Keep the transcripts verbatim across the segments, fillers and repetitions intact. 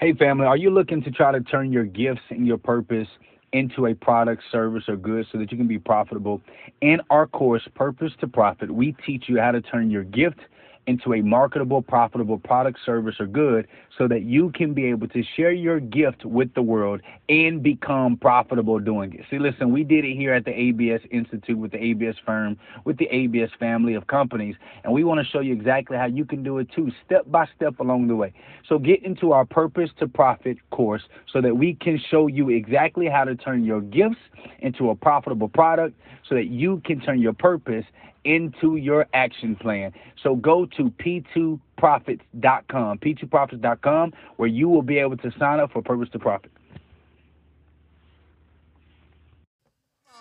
Hey family, are you looking to try to turn your gifts and your purpose into a product, service, or good so that you can be profitable? In our course, Purpose to Profit, we teach you how to turn your gift into a marketable, profitable product, service, or good so that you can be able to share your gift with the world and become profitable doing it. See, listen, we did it here at the A B S Institute with the A B S firm, with the A B S family of companies, and we want to show you exactly how you can do it too, step by step along the way. So get into our Purpose to Profit course so that we can show you exactly how to turn your gifts into a profitable product so that you can turn your purpose into your action plan. So go to p two profits dot com, p two profits dot com, where you will be able to sign up for Purpose to Profit.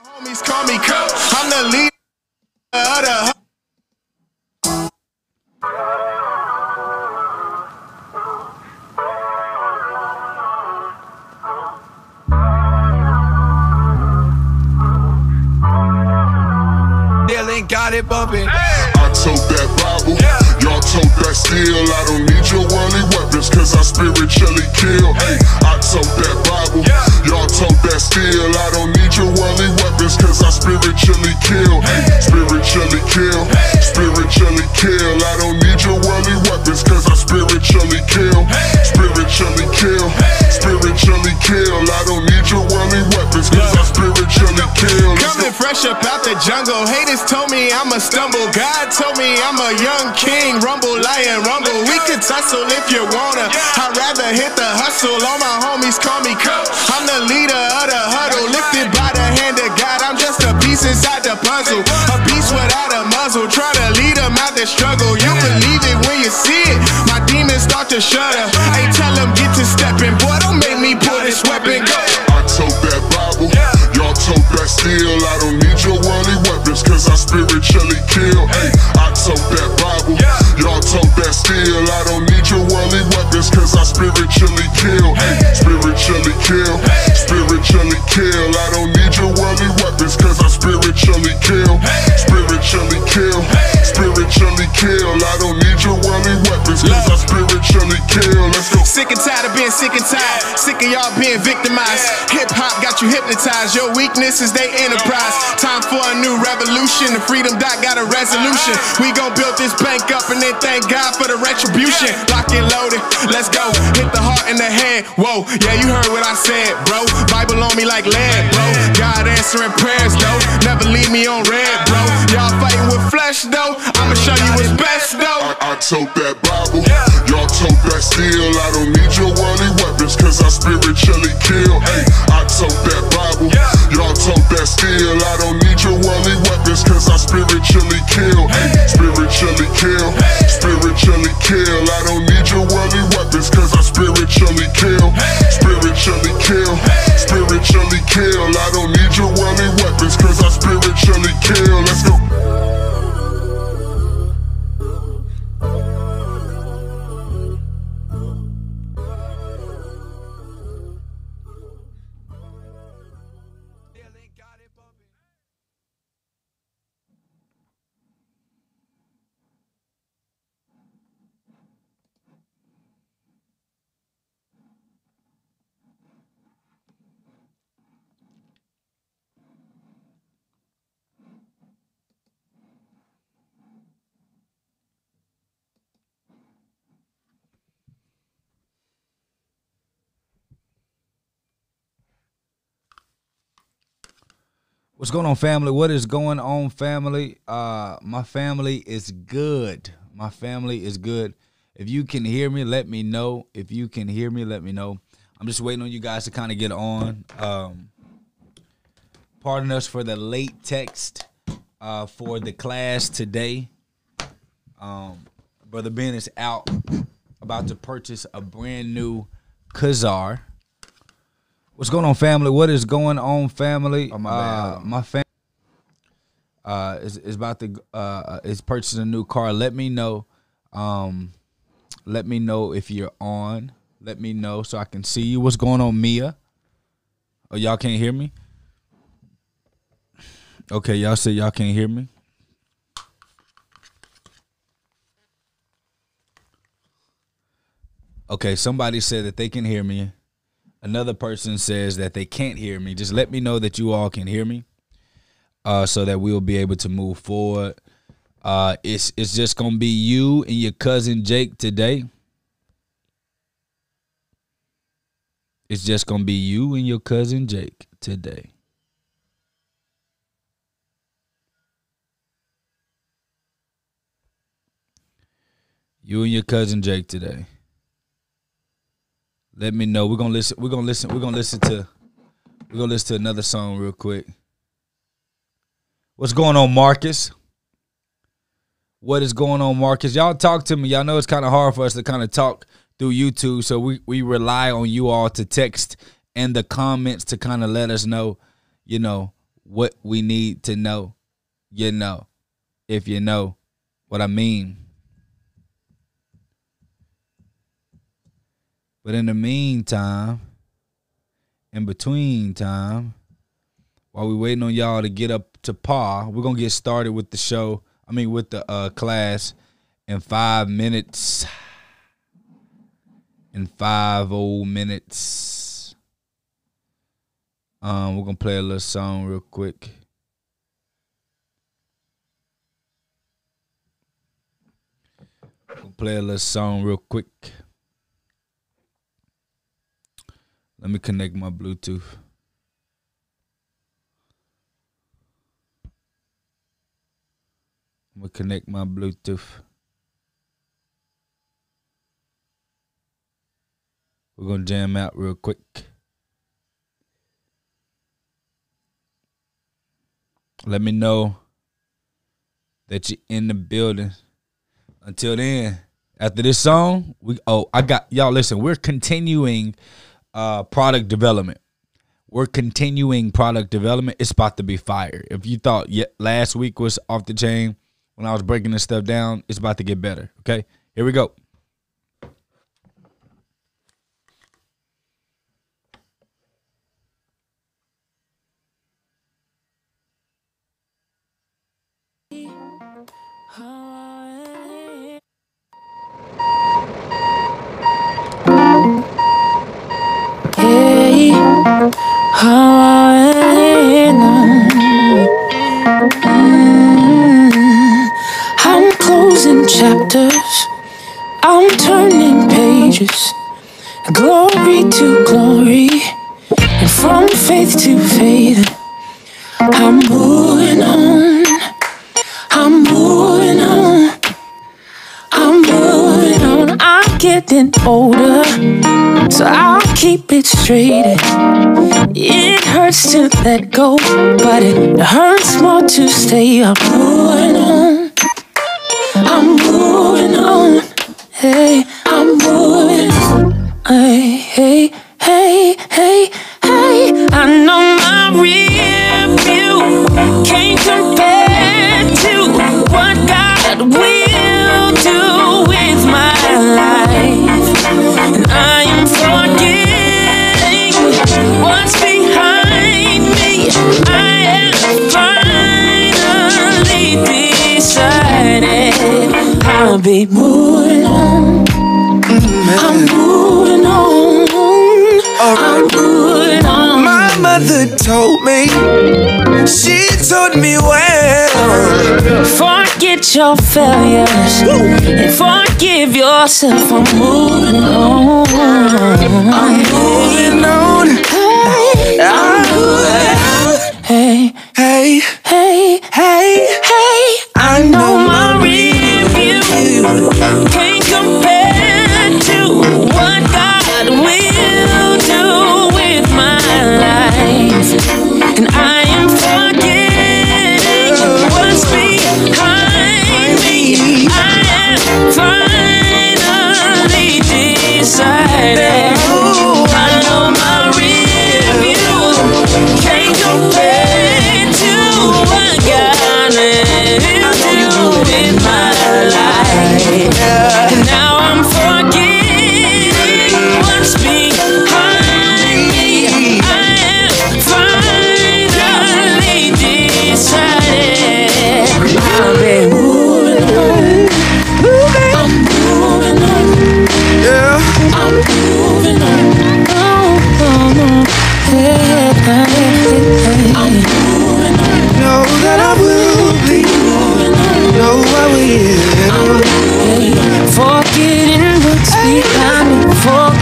Homies call me coach. I'm the leader of the got it bumping. Hey. I tote that Bible, yeah. Y'all tote that steel. I don't need your worldly weapons, cause I spiritually kill. Hey. I tote that Bible, yeah. Y'all tote that steel. I don't need your worldly weapons, cause I spiritually kill. Hey. Spiritually kill, hey. Spiritually kill. I don't need your worldly weapons, cause I spiritually kill. Hey. Spiritually kill, hey. Spiritually kill. I don't need your worldly weapons, cause yeah. I spiritually kill. Coming fresh up out the jungle, haters told me I'm a stumble. God told me I'm a young king. Rumble, lion, rumble. We could tussle if you wanna. I'd rather hit the hustle. All my homies call me coach. I'm the leader of the huddle. Lifted by the hand of God. I'm just a piece inside the puzzle. A piece without a muzzle. Try to lead them out the struggle. You believe it when you see it. My demons start to shudder. Hey, tell them get to stepping. Boy, don't make me pull this weapon. Go. I tote that Bible. Y'all tote that steel. I don't need your worldly weapons, cause I spiritually kill. Hey, I tote that Bible, yeah. Y'all tote that steel. I don't need your worldly weapons, cause I spiritually kill. Hey, spiritually kill, hey. Spiritually kill. I don't need your worldly weapons, cause I spiritually kill. Hey, spiritually kill, hey. Spiritually kill. I don't need your worldly weapons, cause I spiritually kill. Let's go. Sick and tired of being sick and tired, sick of y'all being victimized. Hip hop got you hypnotized. Your weakness is they enterprise. Time for a new revolution. The freedom dot got a resolution. We gon' build this bank up and then thank God for the retribution. Lock and loaded, let's go. Hit the heart and the head. Whoa, yeah, you heard what I said, bro. Bible on me like lead, bro. God answering prayers, though. Never leave me on red, bro. Y'all fighting with flesh, though. I'ma show you what's best, though. I, I tote that Bible, y'all tote that steel. I don't need your worldly weapons, cause I spiritually kill. Hey, I tote that Bible, y'all tote that steel. I don't need your worldly weapons, cause I spiritually kill. Hey, spiritually kill, hey. Spiritually kill. I don't need your worldly weapons, cause I spiritually kill. Hey, spiritually kill, hey. Spiritually kill. I don't need your worldly weapons, cause I spiritually kill. Let's go. What's going on, family? What is going on, family? Uh, my family is good. My family is good. If you can hear me, let me know. If you can hear me, let me know. I'm just waiting on you guys to kind of get on. Um, pardon us for the late text uh, for the class today. Um, Brother Ben is out about to purchase a brand new Kizar. What's going on, family? What is going on, family? Oh, my uh, my family uh, is, is about to uh, is purchasing a new car. Let me know. Um, let me know if you're on. Let me know so I can see you. What's going on, Mia? Oh, y'all can't hear me? Okay, y'all said y'all can't hear me. Okay, somebody said that they can hear me. Another person says that they can't hear me. Just let me know that you all can hear me, uh, so that we'll be able to move forward. Uh, it's it's just gonna be you and your cousin Jake today. It's just gonna be you and your cousin Jake today. You and your cousin Jake today. Let me know. We're gonna listen. We're gonna listen. We're gonna listen to. We're gonna listen to another song real quick. What's going on, Marcus? What is going on, Marcus? Y'all talk to me. Y'all know it's kind of hard for us to kind of talk through YouTube, so we we rely on you all to text and the comments to kind of let us know, you know, what we need to know. You know, if you know what I mean. But in the meantime, in between time, while we're waiting on y'all to get up to par, we're going to get started with the show, I mean with the uh, class in five minutes. In five old minutes. Um, we're going to play a little song real quick. We're going to play a little song real quick. Let me connect my Bluetooth. I'm gonna connect my Bluetooth. We're gonna jam out real quick. Let me know that you're in the building. Until then, after this song, we oh I got y'all. Listen, we're continuing. Uh, product development. We're continuing product development. It's about to be fire. If you thought yet last week was off the chain when I was breaking this stuff down, it's about to get better. Okay, here we go. I'm closing chapters, I'm turning pages, glory to glory, and from faith to faith, I'm moving on, I'm moving on, I'm moving on, I'm getting older, so I'll keep it straight. It hurts to let go, but it hurts more to stay. I'm moving on, I'm moving on, hey, I'm moving on, hey, hey, hey, hey, hey. I know my real view can't compare to what God will do with my life, and I am forgiven. What's behind me? I am finally decided. I'll be moving on. I'm moving on. I'm moving on. My mother told me. She told me well. Forget your failures and forgive yourself. I'm moving on. I'm moving on. I, hey, hey, hey, hey, hey. I know my review can't compare to what God will do with my life, and I am forgetting what's behind me. I am finally decided. I know my review can't compare to what God will do with my life. Now I'm forgetting what's behind me. I am finally decided. I'll be moving on. I'm moving on. Yeah.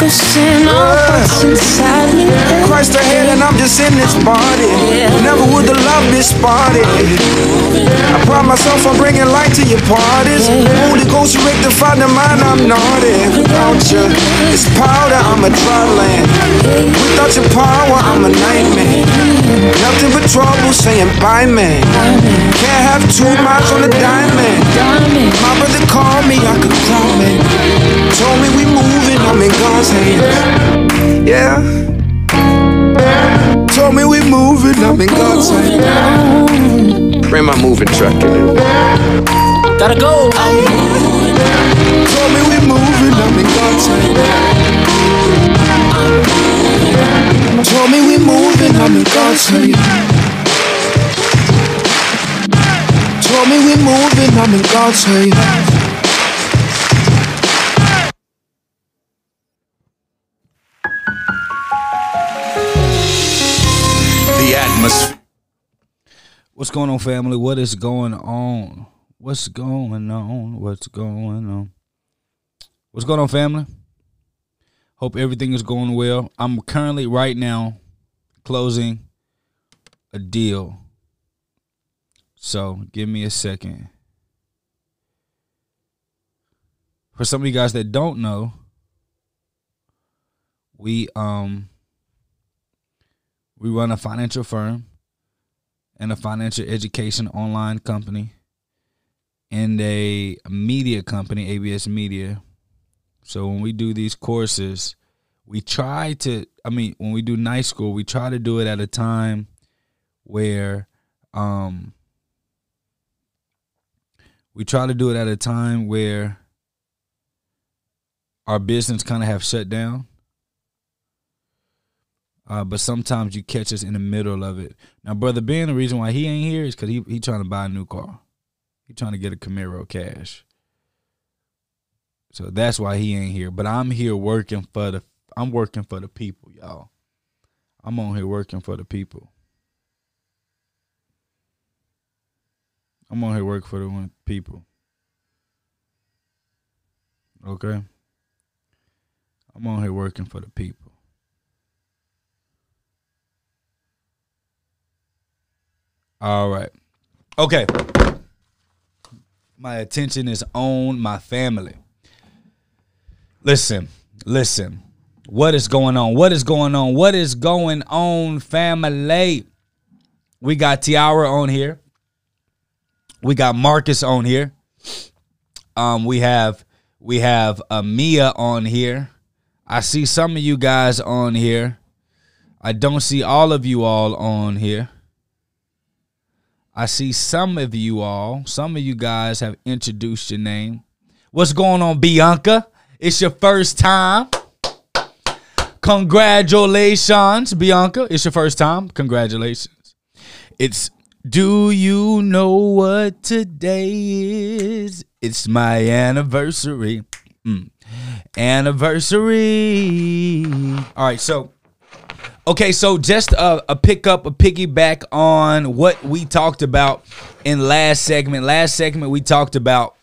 bursting off inside me. Christ ahead and I'm just in this party. Never would the love this party. I pride myself on bringing light to your parties. Holy Ghost, you rectify the mind, I'm naughty. Without you, it's powder, I'm a dry land. Without your power, I'm a nightmare. Nothing but trouble saying bye, man. Can't have two miles on a diamond. My brother called me, I could call me. Told me we moving, I'm in God's hand. Yeah. Told me we moving, I'm in God's hand. Bring my moving truck in it. Gotta go. Told me we moving, I'm in God's hand. Told me we moving, I'm in God's hand. Told me we moving, I'm in God's hand. The atmosphere. What's going on, family? What is going on? What's going on? What's going on? What's going on, family? Hope everything is going well. I'm currently right now closing a deal. So, give me a second. For some of you guys that don't know, we um we run a financial firm and a financial education online company and a media company, A B S Media. So, when we do these courses, we try to, I mean, when we do night school, we try to do it at a time where um We try to do it at a time where our business kind of have shut down. Uh, but sometimes you catch us in the middle of it. Now, Brother Ben, the reason why he ain't here is because he, he trying to buy a new car. He trying to get a Camaro cash. So that's why he ain't here. But I'm here working for the, I'm working for the people, y'all. I'm on here working for the people. I'm on here working for the people. Okay? I'm on here working for the people. All right. Okay. My attention is on my family. Listen. Listen. What is going on? What is going on? What is going on, family? We got Tiara on here. We got Marcus on here. Um, we have we have Amia on here. I see some of you guys on here. I don't see all of you all on here. I see some of you all. Some of you guys have introduced your name. What's going on, Bianca? It's your first time. Congratulations, Bianca. It's your first time. Congratulations. It's... Do you know what today is? It's my anniversary. Mm. Anniversary. All right, so, okay, so just a, a pickup, a piggyback on what we talked about in last segment. Last segment, we talked about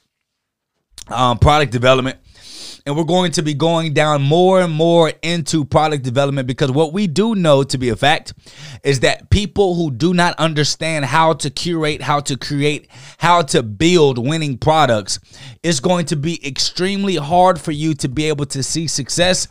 um, product development. And we're going to be going down more and more into product development because what we do know to be a fact is that people who do not understand how to curate, how to create, how to build winning products, it's going to be extremely hard for you to be able to see success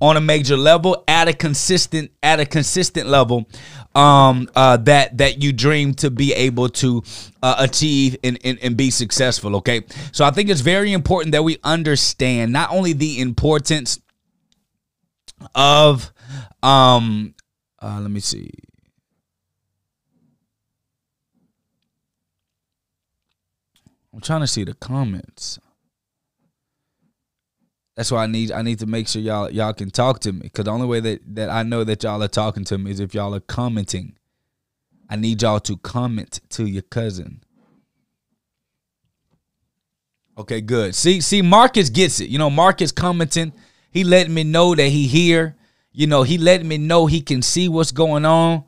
on a major level at a consistent at a consistent level um, uh, that that you dream to be able to uh, achieve and, and, and be successful. Okay, so I think it's very important that we understand not only only the importance of um uh, let me see I'm trying to see the comments. That's why I need I need to make sure y'all y'all can talk to me, because the only way that that I know that y'all are talking to me is if y'all are commenting. I need y'all to comment to your cousin. Okay, good. See, see, Marcus gets it. You know, Marcus commenting. He letting me know that he here. You know, he letting me know he can see what's going on.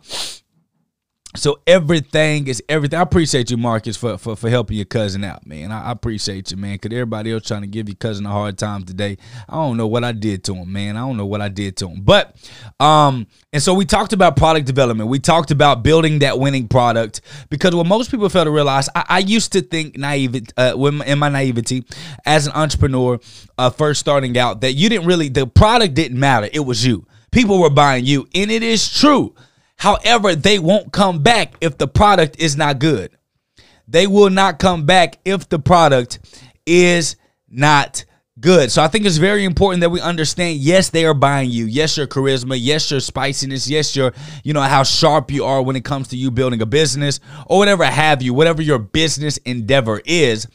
So everything is everything. I appreciate you, Marcus, for, for, for helping your cousin out, man. I, I appreciate you, man, because everybody else trying to give your cousin a hard time today. I don't know what I did to him, man. I don't know what I did to him. But, um, and so we talked about product development. We talked about building that winning product, because what most people fail to realize, I, I used to think naive, uh, in my naivety, as an entrepreneur, uh, first starting out, that you didn't really, the product didn't matter. It was you. People were buying you, and it is true. However, they won't come back if the product is not good. They will not come back if the product is not good. So I think it's very important that we understand, yes, they are buying you. Yes, your charisma. Yes, your spiciness. Yes, your, you know, how sharp you are when it comes to you building a business or whatever have you, whatever your business endeavor is.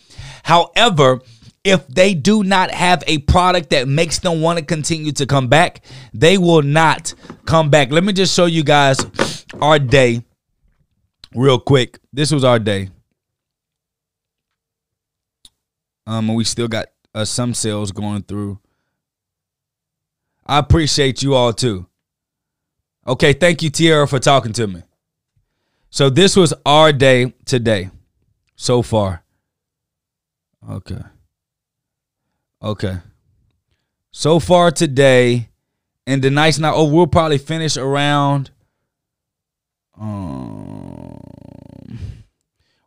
However, if they do not have a product that makes them want to continue to come back, they will not come back. Let me just show you guys our day real quick. This was our day. Um, and we still got uh, some sales going through. I appreciate you all too. Okay, thank you, Tierra, for talking to me. So this was our day today so far. Okay. Okay, so far today, and the night's not over. We'll probably finish around, um,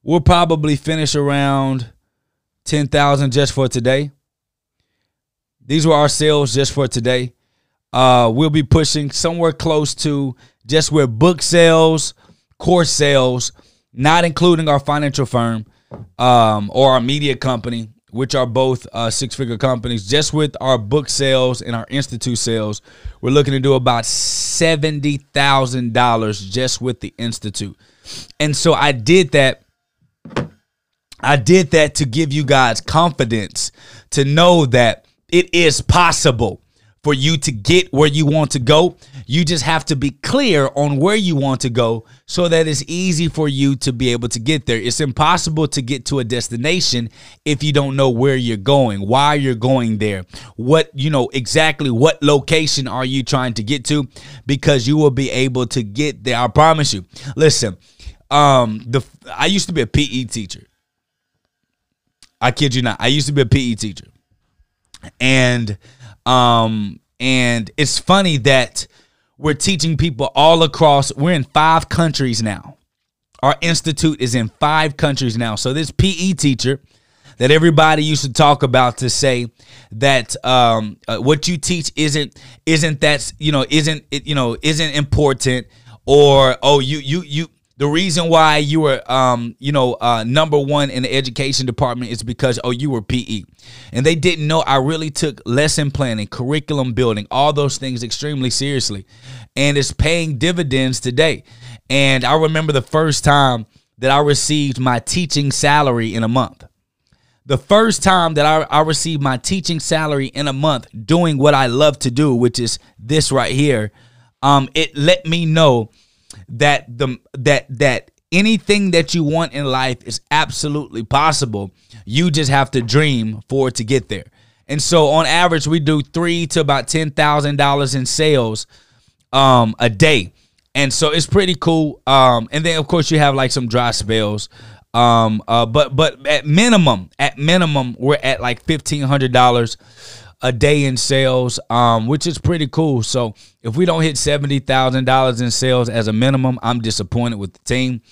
we'll probably finish around ten thousand just for today. These were our sales just for today. Uh, we'll be pushing somewhere close to just where book sales, course sales, not including our financial firm um, or our media company, which are both uh, six-figure companies. Just with our book sales and our institute sales, we're looking to do about seventy thousand dollars just with the institute. And so I did that. I did that to give you guys confidence to know that it is possible for you to get where you want to go. You just have to be clear on where you want to go so that it's easy for you to be able to get there. It's impossible to get to a destination if you don't know where you're going, why you're going there, what, you know, exactly what location are you trying to get to, because you will be able to get there. I promise you. Listen, um, the I used to be a P E teacher. I kid you not. I used to be a P E teacher. And Um, and it's funny that we're teaching people all across. We're in five countries now. Our institute is in five countries now. So this P E teacher that everybody used to talk about to say that um, uh, what you teach isn't isn't that you know isn't it you know isn't important, or oh you you you the reason why you were um you know uh, number one in the education department is because oh you were P E. And they didn't know I really took lesson planning, curriculum building, all those things extremely seriously. And it's paying dividends today. And I remember the first time that I received my teaching salary in a month. The first time that I, I received my teaching salary in a month doing what I love to do, which is this right here, um, it let me know that the that that anything that you want in life is absolutely possible. You just have to dream for it to get there. And so on average, we do three to about ten thousand dollars in sales um, a day. And so it's pretty cool. Um, and then, of course, you have like some dry spells. Um, uh, but but at minimum, at minimum, we're at like fifteen hundred dollars a day in sales, um, which is pretty cool. So if we don't hit seventy thousand dollars in sales as a minimum, I'm disappointed with the team.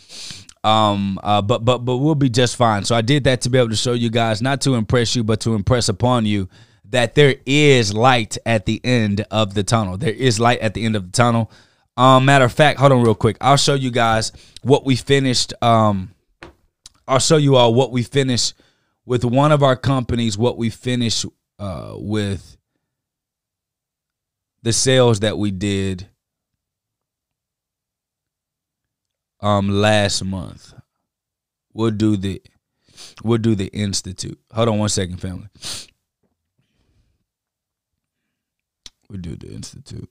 Um, uh, but but but we'll be just fine. So I did that to be able to show you guys, not to impress you, but to impress upon you that there is light at the end of the tunnel. There is light at the end of the tunnel. Um, matter of fact, hold on real quick. I'll show you guys what we finished. Um, I'll show you all what we finished with one of our companies, what we finished Uh, with the sales that we did um last month. We'll do the we'll do the institute. Hold on one second, family. We'll do the institute.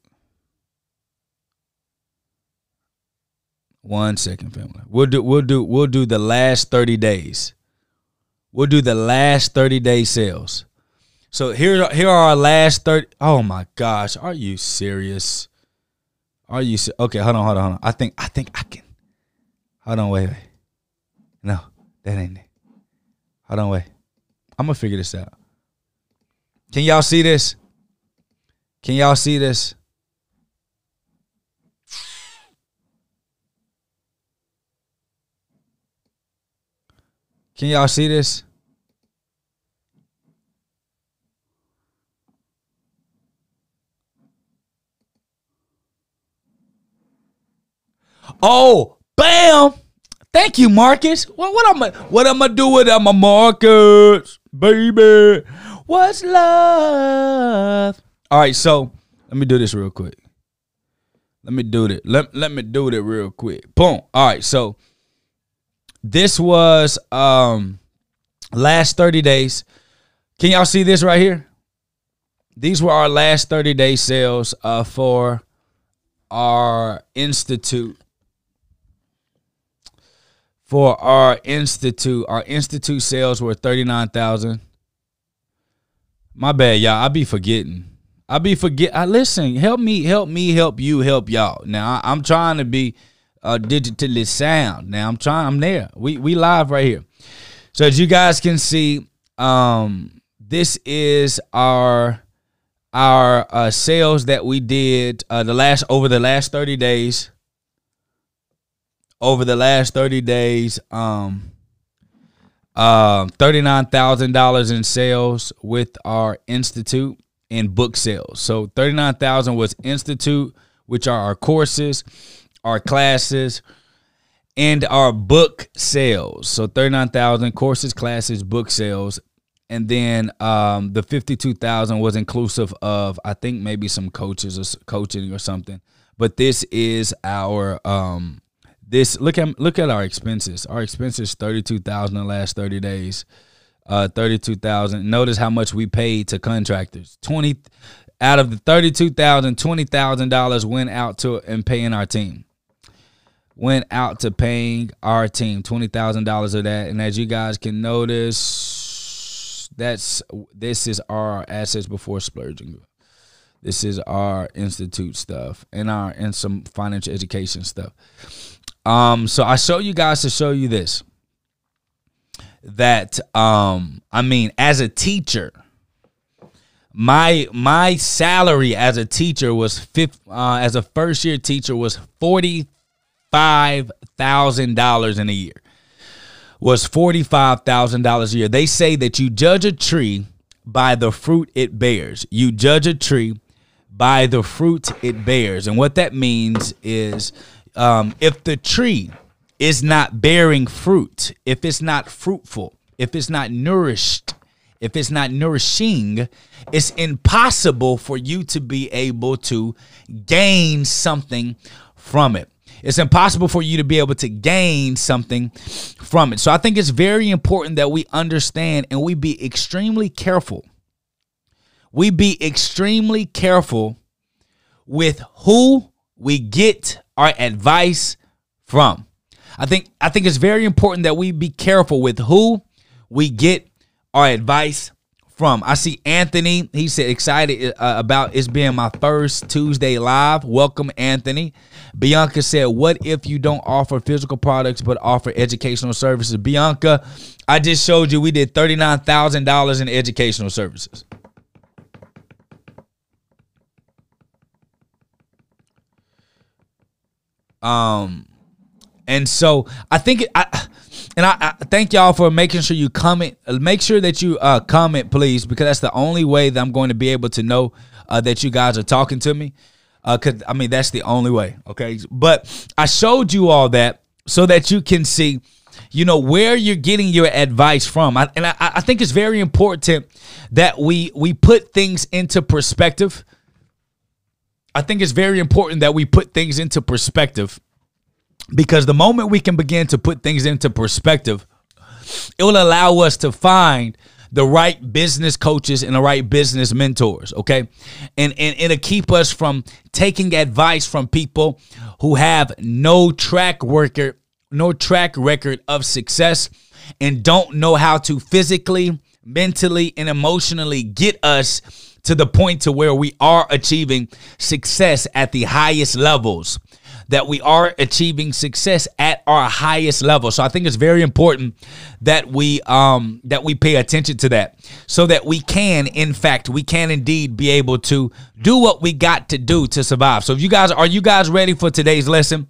One second, family. We'll do we'll do we'll do the last thirty days. We'll do the last thirty day sales. So here, here are our last thirty. Oh my gosh, are you serious? Are you ser okay? Hold on, hold on, hold on. I think, I think I can, Hold on, wait, wait. No, that ain't it. Hold on, wait. I'm going to figure this out. Can y'all see this? Can y'all see this? Can y'all see this? Oh, bam! Thank you, Marcus. Well, what am I? What am I do with my Marcus, baby? What's love? All right, so let me do this real quick. Let me do it. Let let me do it real quick. Boom. All right, so this was um last thirty days. Can y'all see this right here? These were our last thirty day sales uh, for our institute. For our institute, our institute sales were thirty-nine thousand. My bad, y'all. I be forgetting. I be forget. I listen. Help me. Help me. Help you. Help y'all. Now I, I'm trying to be uh, digitally sound. Now I'm trying. I'm there. We we live right here. So as you guys can see, um, this is our our uh, sales that we did uh, the last over the last thirty days. Over the last thirty days, um. Um, thirty-nine thousand dollars in sales with our institute and book sales. So thirty-nine thousand dollars was institute, which are our courses, our classes, and our book sales. So thirty-nine thousand dollars courses, classes, book sales. And then um, the fifty-two thousand dollars was inclusive of, I think, maybe some coaches or coaching or something. But this is our um This look at look at our expenses. Our expenses thirty-two thousand dollars in the last thirty days. Uh thirty-two thousand dollars. Notice how much we paid to contractors. twenty out of the thirty-two thousand dollars, twenty thousand dollars went out to and paying our team. Went out to paying our team. twenty thousand dollars of that. And as you guys can notice, that's this is our assets before splurging. This is our institute stuff and our and some financial education stuff. Um, so I show you guys to show you this, that, um, I mean, as a teacher, my, my salary as a teacher was fifth, uh, as a first year teacher was forty-five thousand dollars in a year, was forty-five thousand dollars a year. They say that you judge a tree by the fruit it bears. You judge a tree by the fruit it bears. And what that means is, Um, if the tree is not bearing fruit, if it's not fruitful, if it's not nourished, if it's not nourishing, it's impossible for you to be able to gain something from it. It's impossible for you to be able to gain something from it. So I think it's very important that we understand and we be extremely careful. We be extremely careful with who we get our advice from. I think I think it's very important that we be careful with who we get our advice from. I see Anthony. He said excited uh, about it's being my first Tuesday live. Welcome, Anthony. Bianca said, "What if you don't offer physical products but offer educational services?" Bianca, I just showed you we did thirty-nine thousand dollars in educational services. Um, and so I think I, and I, I thank y'all for making sure you comment. Make sure that you uh, comment, please, because that's the only way that I'm going to be able to know uh, that you guys are talking to me. Uh, cause I mean that's the only way. Okay, but I showed you all that so that you can see, you know, where you're getting your advice from. I, and I, I think it's very important that we we put things into perspective. I think it's very important that we put things into perspective, because the moment we can begin to put things into perspective, it will allow us to find the right business coaches and the right business mentors, okay? And, and it'll keep us from taking advice from people who have no track record, no track record of success and don't know how to physically, mentally, and emotionally get us to the point to where we are achieving success at the highest levels. that we are achieving success at our highest level. So I think it's very important that we um, that we pay attention to that, so that we can, in fact, we can indeed be able to do what we got to do to survive. So if you guys, are you guys ready for today's lesson?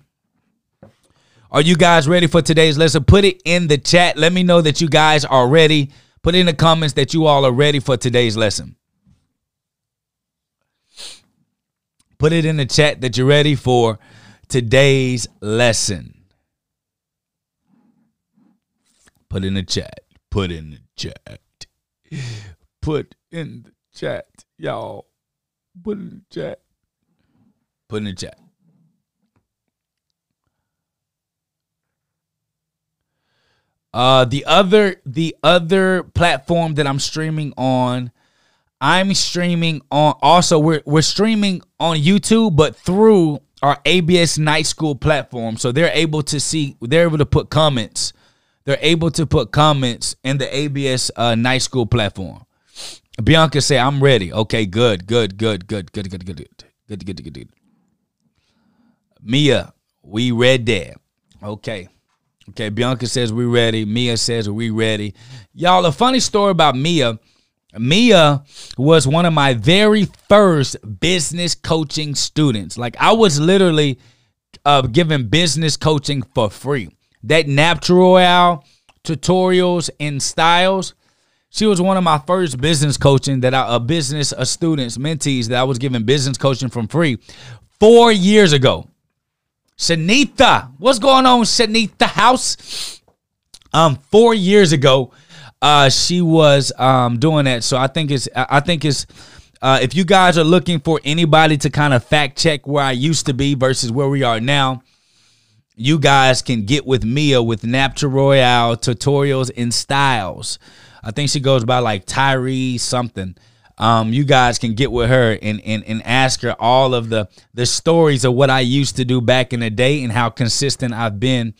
Are you guys ready for today's lesson? Put it in the chat. Let me know that you guys are ready. Put in the comments that you all are ready for today's lesson. Put it in the chat that you're ready for today's lesson. Put in the chat. Put in the chat. Put in the chat, y'all. Put in the chat. Put in the chat. Uh, the other the other platform that I'm streaming on, I'm streaming on also we're we're streaming on YouTube, but through our A B S Night School platform. So they're able to see, they're able to put comments. They're able to put comments in the A B S uh, Night School platform. Bianca said, "I'm ready." Okay, good, good, good, good, good, good, good, good, good, good, good, good. Mia, we read that. Okay. Okay, Bianca says we ready. Mia says we ready. Y'all, a funny story about Mia. Mia was one of my very first business coaching students. Like, I was literally uh, giving business coaching for free. That natural tutorials and styles, she was one of my first business coaching that I, a business a students, mentees that I was giving business coaching from free four years ago. Shanita, what's going on, Shanita House? Um, four years ago, uh, she was um doing that. So I think it's, I think it's, uh, if you guys are looking for anybody to kind of fact check where I used to be versus where we are now, you guys can get with Mia with Napture Royale tutorials and styles. I think she goes by like Tyree something. Um, you guys can get with her and, and, and ask her all of the, the stories of what I used to do back in the day and how consistent I've been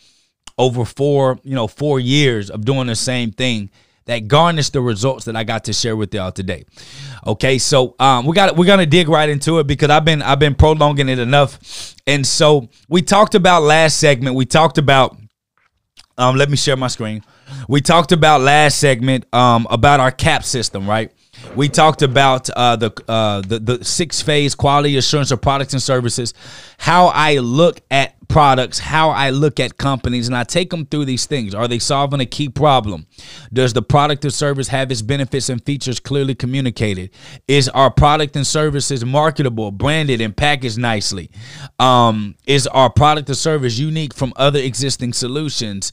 over four, you know, four years of doing the same thing that garnished the results that I got to share with y'all today. Okay, so um, we got we're gonna dig right into it because I've been I've been prolonging it enough. And so we talked about last segment. We talked about um, let me share my screen. We talked about last segment um, about our cap system, right? We talked about uh, the, uh, the the six-phase quality assurance of products and services, how I look at products, how I look at companies, and I take them through these things. Are they solving a key problem? Does the product or service have its benefits and features clearly communicated? Is our product and services marketable, branded, and packaged nicely? Um, is our product or service unique from other existing solutions?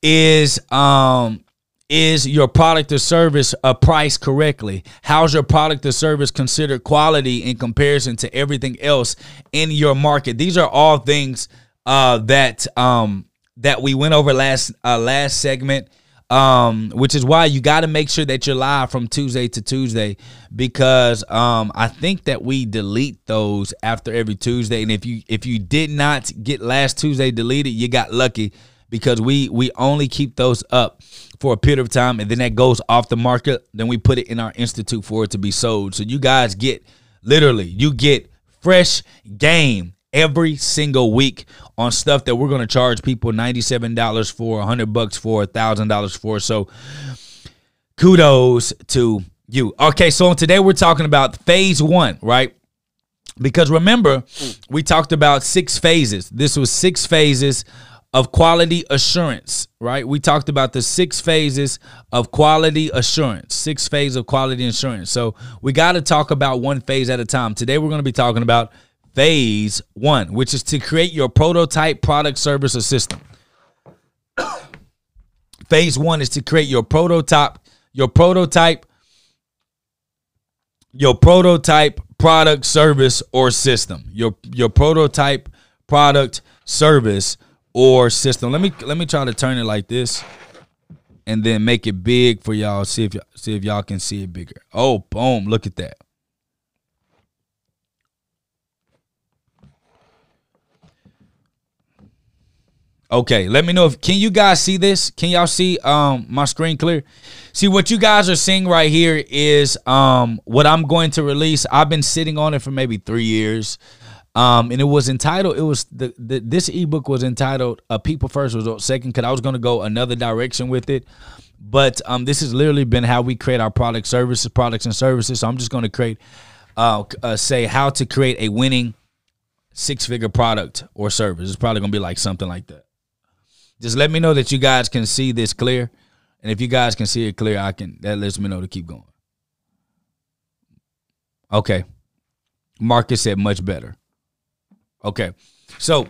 Is... Um, Is your product or service uh, priced correctly? How's your product or service considered quality in comparison to everything else in your market? These are all things uh, that um, that we went over last uh, last segment, um, which is why you got to make sure that you're live from Tuesday to Tuesday, because um, I think that we delete those after every Tuesday. And if you if you did not get last Tuesday deleted, you got lucky, because we we only keep those up for a period of time, and then that goes off the market. Then we put it in our institute for it to be sold. So you guys get, literally, you get fresh game every single week on stuff that we're going to charge people ninety-seven dollars for, one hundred bucks for, one thousand dollars for. So kudos to you. Okay, so today we're talking about phase one, right? Because remember, we talked about six phases. This was six phases of quality assurance, right? We talked about the six phases of quality assurance, six phase of quality assurance. So we got to talk about one phase at a time. Today, we're going to be talking about phase one, which is to create your prototype product, service, or system. Phase one is to create your prototype, your prototype, your prototype product, service, or system, your, your prototype product, service, or system. Let me let me try to turn it like this, and then make it big for y'all. See if see if y'all can see it bigger. Oh, boom! Look at that. Okay, let me know if can you guys see this? Can y'all see um my screen clear? See, what you guys are seeing right here is um what I'm going to release. I've been sitting on it for maybe three years. Um, and it was entitled, it was the, the this ebook was entitled A People First Results Second, because I was going to go another direction with it. But um, this has literally been how we create our product services, products and services. So I'm just going to create, uh, uh, say how to create a winning six figure product or service. It's probably going to be like something like that. Just let me know that you guys can see this clear. And if you guys can see it clear, I can, that lets me know to keep going. Okay. Marcus said much better. Okay, so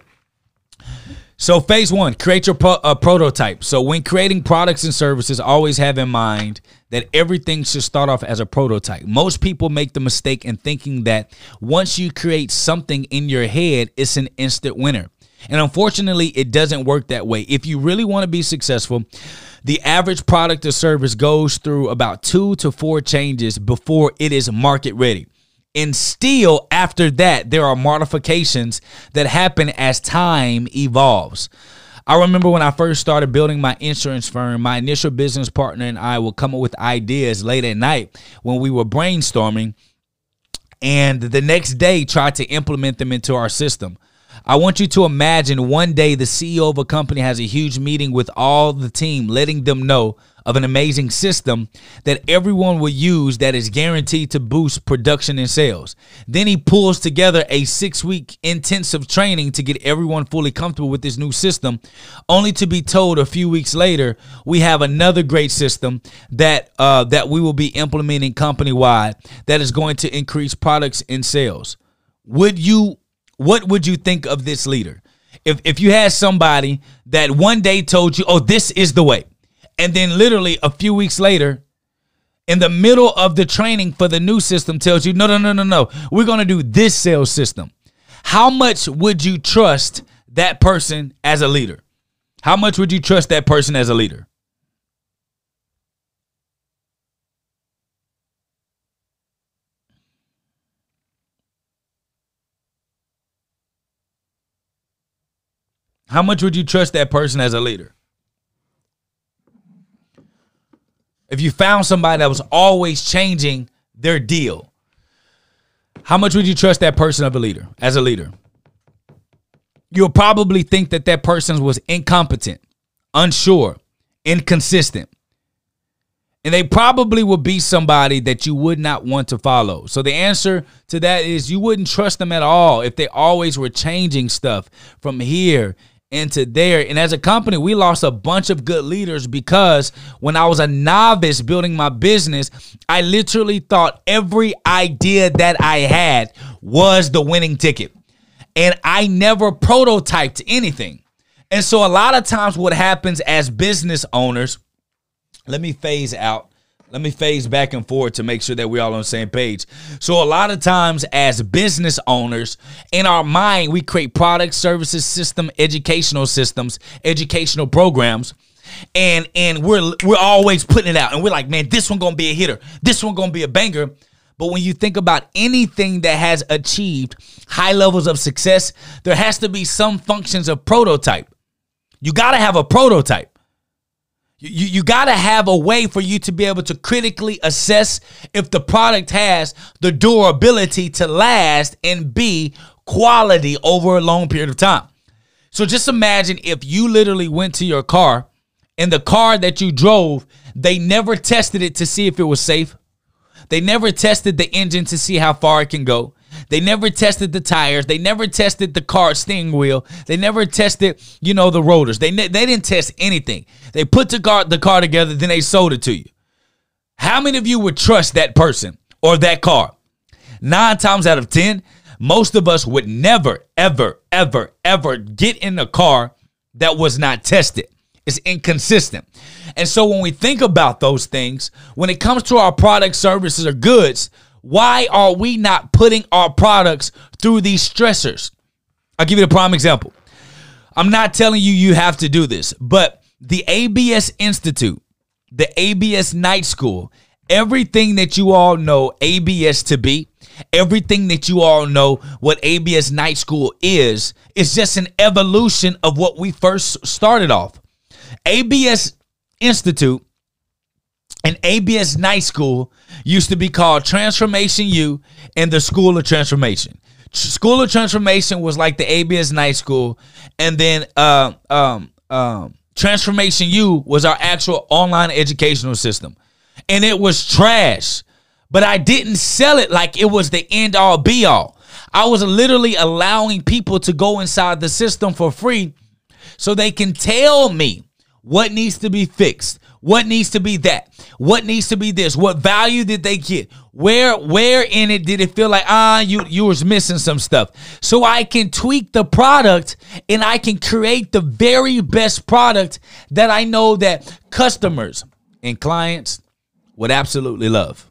so phase one, create your pro uh, prototype. So when creating products and services, always have in mind that everything should start off as a prototype. Most people make the mistake in thinking that once you create something in your head, it's an instant winner. And unfortunately, it doesn't work that way. If you really want to be successful, the average product or service goes through about two to four changes before it is market ready. And still, after that, there are modifications that happen as time evolves. I remember when I first started building my insurance firm, my initial business partner and I would come up with ideas late at night when we were brainstorming, and the next day try to implement them into our system. I want you to imagine one day the C E O of a company has a huge meeting with all the team, letting them know of an amazing system that everyone will use that is guaranteed to boost production and sales. Then he pulls together a six-week intensive training to get everyone fully comfortable with this new system, only to be told a few weeks later, we have another great system that, uh, that we will be implementing company-wide that is going to increase products and sales. Would you... What would you think of this leader? If, if you had somebody that one day told you, oh, this is the way. And then literally a few weeks later, in the middle of the training for the new system tells you, no, no, no, no, no. We're going to do this sales system. How much would you trust that person as a leader? How much would you trust that person as a leader? How much would you trust that person as a leader? If you found somebody that was always changing their deal, how much would you trust that person of a leader, as a leader? You'll probably think that that person was incompetent, unsure, inconsistent. And they probably would be somebody that you would not want to follow. So the answer to that is you wouldn't trust them at all if they always were changing stuff from here into there. And as a company, we lost a bunch of good leaders because when I was a novice building my business, I literally thought every idea that I had was the winning ticket. And I never prototyped anything. And so a lot of times what happens as business owners, let me phase out, let me phase back and forth to make sure that we're all on the same page. So a lot of times as business owners, in our mind, we create products, services, system, educational systems, educational programs, and and we're we're always putting it out. And we're like, man, this one gonna be a hitter. This one gonna be a banger. But when you think about anything that has achieved high levels of success, there has to be some functions of prototype. You gotta have a prototype. You, you got to have a way for you to be able to critically assess if the product has the durability to last and be quality over a long period of time. So just imagine if you literally went to your car and the car that you drove, they never tested it to see if it was safe. They never tested the engine to see how far it can go. They never tested the tires. They never tested the car steering wheel. They never tested, you know, the rotors. They they didn't test anything. They put the car, the car together, then they sold it to you. How many of you would trust that person or that car? Nine times out of ten, most of us would never, ever, ever, ever get in a car that was not tested. It's inconsistent. And so when we think about those things, when it comes to our products, services, or goods, why are we not putting our products through these stressors? I'll give you a prime example. I'm not telling you you have to do this, but the A B S Institute, the A B S Night School, everything that you all know A B S to be, everything that you all know what A B S Night School is, is just an evolution of what we first started off. A B S Institute and A B S Night School used to be called Transformation U and the School of Transformation. School of Transformation was like the A B S night school, and then um um um Transformation U was our actual online educational system, and it was trash. But I didn't sell it like it was the end all be all. I was literally allowing people to go inside the system for free so they can tell me what needs to be fixed, what needs to be that, what needs to be this, what value did they get, where where in it did it feel like, ah, you, you was missing some stuff. So I can tweak the product and I can create the very best product that I know that customers and clients would absolutely love.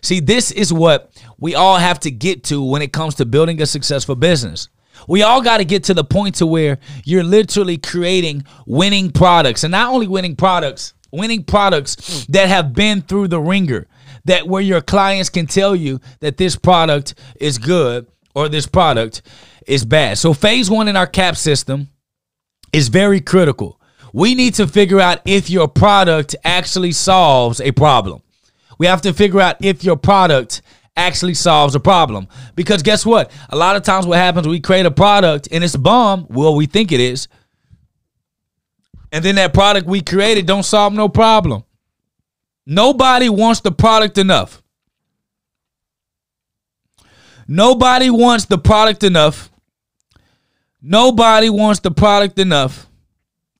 See, this is what we all have to get to when it comes to building a successful business. We all got to get to the point to where you're literally creating winning products, and not only winning products, winning products that have been through the ringer, that where your clients can tell you that this product is good or this product is bad. So phase one in our cap system is very critical. We need to figure out if your product actually solves a problem. We have to figure out if your product actually solves a problem. Because guess what? A lot of times what happens, we create a product and it's a bomb. Well, we think it is. And then that product we created don't solve no problem. Nobody wants the product enough. Nobody wants the product enough. Nobody wants the product enough.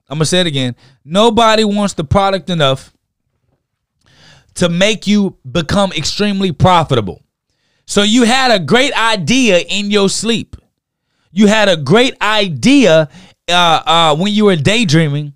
I'm going to say it again. Nobody wants the product enough to make you become extremely profitable. So you had a great idea in your sleep. You had a great idea uh, uh, when you were daydreaming.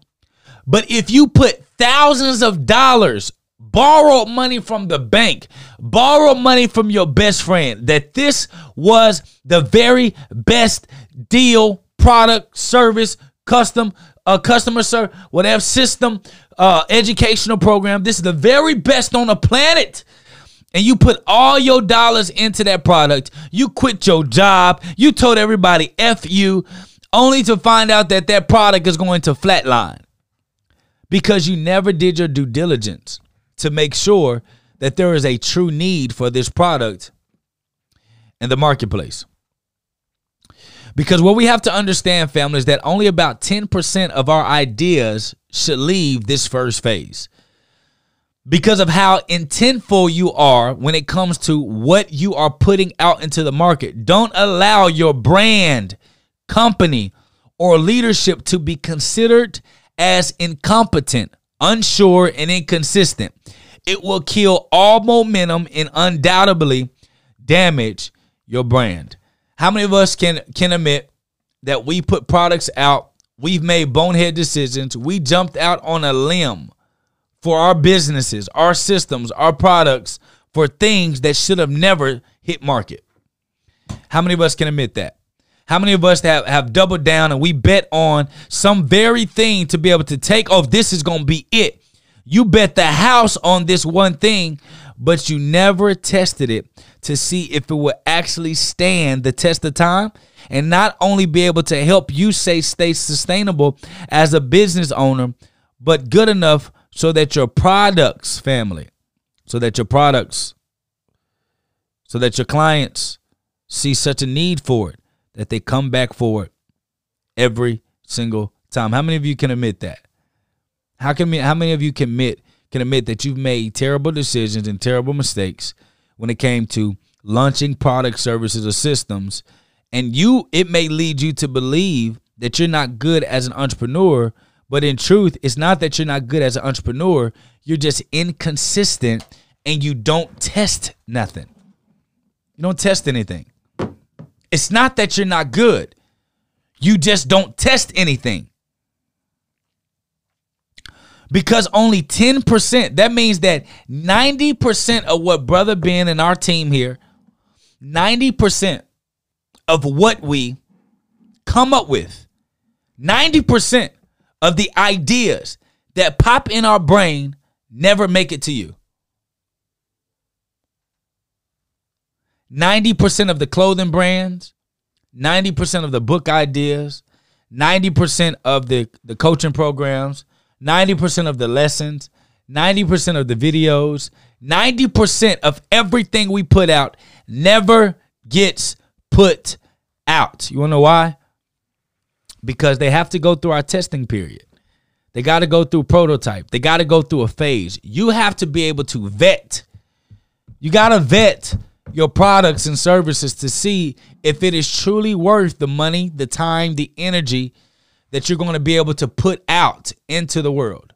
But if you put thousands of dollars, borrowed money from the bank, borrow money from your best friend, that this was the very best deal, product, service, custom, uh, customer service, whatever system, Uh, educational program. This is the very best on the planet. And you put all your dollars into that product. You quit your job. You told everybody F you, only to find out that that product is going to flatline because you never did your due diligence to make sure that there is a true need for this product in the marketplace. Because what we have to understand, family, is that only about ten percent of our ideas should leave this first phase because of how intentful you are when it comes to what you are putting out into the market. Don't allow your brand, company, or leadership to be considered as incompetent, unsure, and inconsistent. It will kill all momentum and undoubtedly damage your brand. How many of us can can admit that we put products out, we've made bonehead decisions, we jumped out on a limb for our businesses, our systems, our products, for things that should have never hit market? How many of us can admit that? How many of us have, have doubled down and we bet on some very thing to be able to take off? This is going to be it. You bet the house on this one thing, but you never tested it to see if it will actually stand the test of time and not only be able to help you say stay sustainable as a business owner, but good enough so that your products, family, so that your products, so that your clients see such a need for it that they come back for it every single time. How many of you can admit that? How can how many of you can admit can admit that you've made terrible decisions and terrible mistakes when it came to launching product, services, or systems, and you it may lead you to believe that you're not good as an entrepreneur, but in truth, it's not that you're not good as an entrepreneur. You're just inconsistent and you don't test nothing. You don't test anything. It's not that you're not good. You just don't test anything. Because only ten percent, that means that ninety percent of what Brother Ben and our team here, ninety percent of what we come up with, ninety percent of the ideas that pop in our brain never make it to you. ninety percent of the clothing brands, ninety percent of the book ideas, ninety percent of the, the coaching programs, ninety percent of the lessons, ninety percent of the videos, ninety percent of everything we put out never gets put out. You want to know why? Because they have to go through our testing period. They got to go through prototype. They got to go through a phase. You have to be able to vet. You got to vet your products and services to see if it is truly worth the money, the time, the energy that you're going to be able to put out into the world.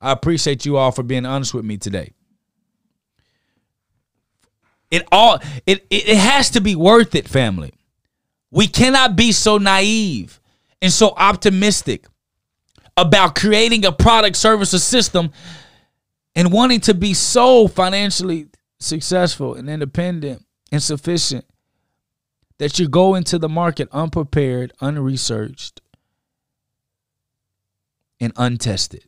I appreciate you all for being honest with me today. It all it, it, it has to be worth it, family. We cannot be so naive and so optimistic about creating a product, service, or system and wanting to be so financially successful and independent and sufficient that you go into the market unprepared, unresearched, and untested.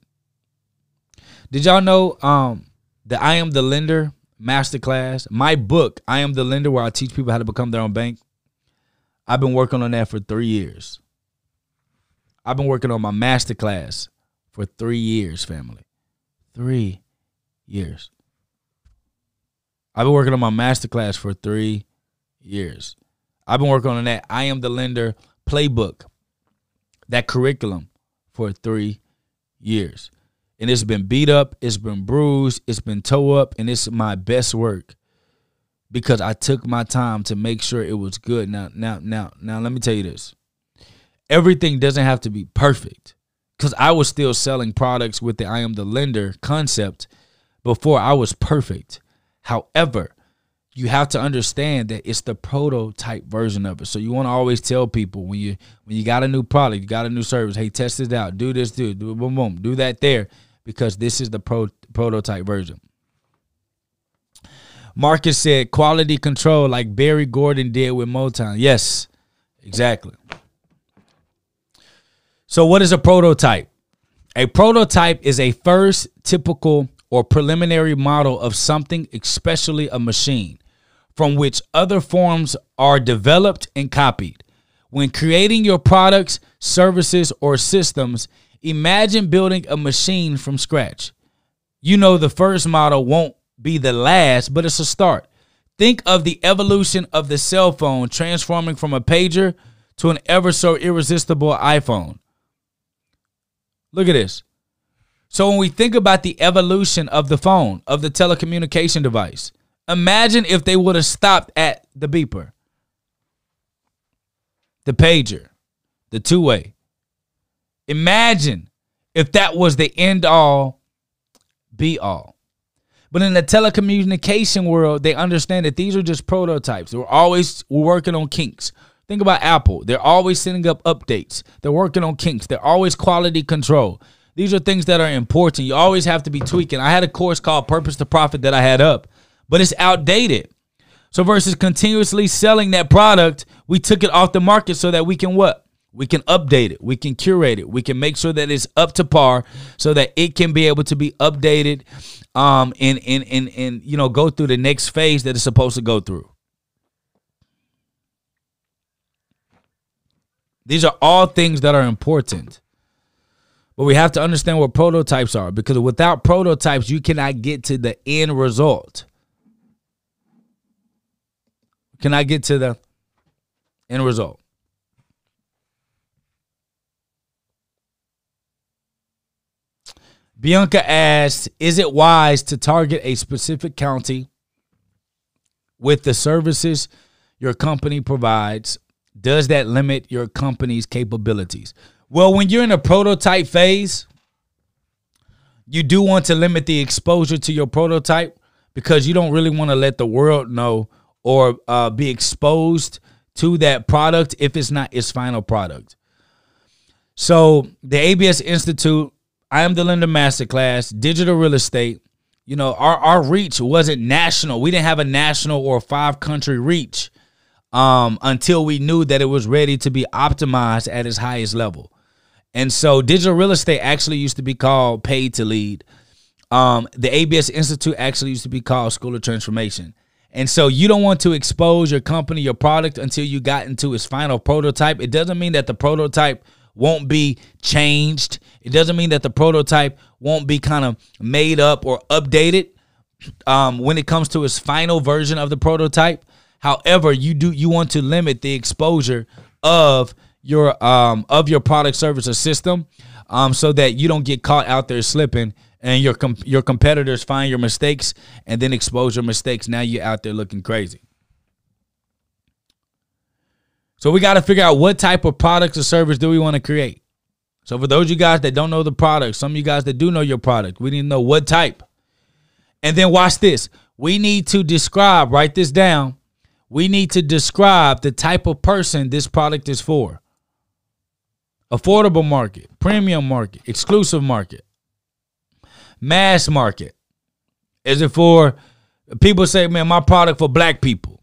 Did y'all know um, the I Am the Lender masterclass? My book, I Am the Lender, where I teach people how to become their own bank. I've been working on that for three years. I've been working on my masterclass for three years, family. Three years. I've been working on my masterclass for three years. I've been working on that I Am the Lender playbook, that curriculum, for three years. And it's been beat up, it's been bruised, it's been toe up, and it's my best work because I took my time to make sure it was good. Now, now, now, now, let me tell you this. Everything doesn't have to be perfect, because I was still selling products with the I Am the Lender concept before I was perfect. However, you have to understand that it's the prototype version of it. So you want to always tell people when you when you got a new product, you got a new service, hey, test it out. Do this, do do boom, boom, do that there, because this is the pro, prototype version. Marcus said quality control like Barry Gordon did with Motown. Yes, exactly. So what is a prototype? A prototype is a first, typical, or preliminary model of something, especially a machine, from which other forms are developed and copied. When creating your products, services, or systems, imagine building a machine from scratch. You know the first model won't be the last, but it's a start. Think of the evolution of the cell phone transforming from a pager to an ever so irresistible iPhone. Look at this. So when we think about the evolution of the phone, of the telecommunication device, imagine if they would have stopped at the beeper, the pager, the two-way. Imagine if that was the end-all, be-all. But in the telecommunication world, they understand that these are just prototypes. We're always we're working on kinks. Think about Apple. They're always sending up updates. They're working on kinks. They're always quality control. These are things that are important. You always have to be tweaking. I had a course called Purpose to Profit that I had up, but it's outdated. So versus continuously selling that product, we took it off the market so that we can what? We can update it. We can curate it. We can make sure that it's up to par so that it can be able to be updated um, and, and, and, and you know, go through the next phase that it's supposed to go through. These are all things that are important. But we have to understand what prototypes are, because without prototypes, you cannot get to the end result. Can I get to the end result? Bianca asked, is it wise to target a specific county with the services your company provides? Does that limit your company's capabilities? Well, when you're in a prototype phase, you do want to limit the exposure to your prototype, because you don't really want to let the world know or uh, be exposed to that product if it's not its final product. So the A B S Institute, I Am the Lender Masterclass, Digital Real Estate, you know, our, our reach wasn't national. We didn't have a national or five-country reach um, until we knew that it was ready to be optimized at its highest level. And so Digital Real Estate actually used to be called Paid to Lead. Um, the A B S Institute actually used to be called School of Transformation. And so you don't want to expose your company, your product, until you got into its final prototype. It doesn't mean that the prototype won't be changed. It doesn't mean that the prototype won't be kind of made up or updated um, when it comes to its final version of the prototype. However, you do you want to limit the exposure of your um of your product, service, or system, um so that you don't get caught out there slipping and your com your competitors find your mistakes and then expose your mistakes. Now you're out there looking crazy. So we got to figure out what type of products or service do we want to create. So for those of you guys that don't know the product, some of you guys that do know your product, we need to know what type. And then watch this. We need to describe, write this down. We need to describe the type of person this product is for. Affordable market, premium market, exclusive market, mass market. Is it for, people say, man, my product for black people.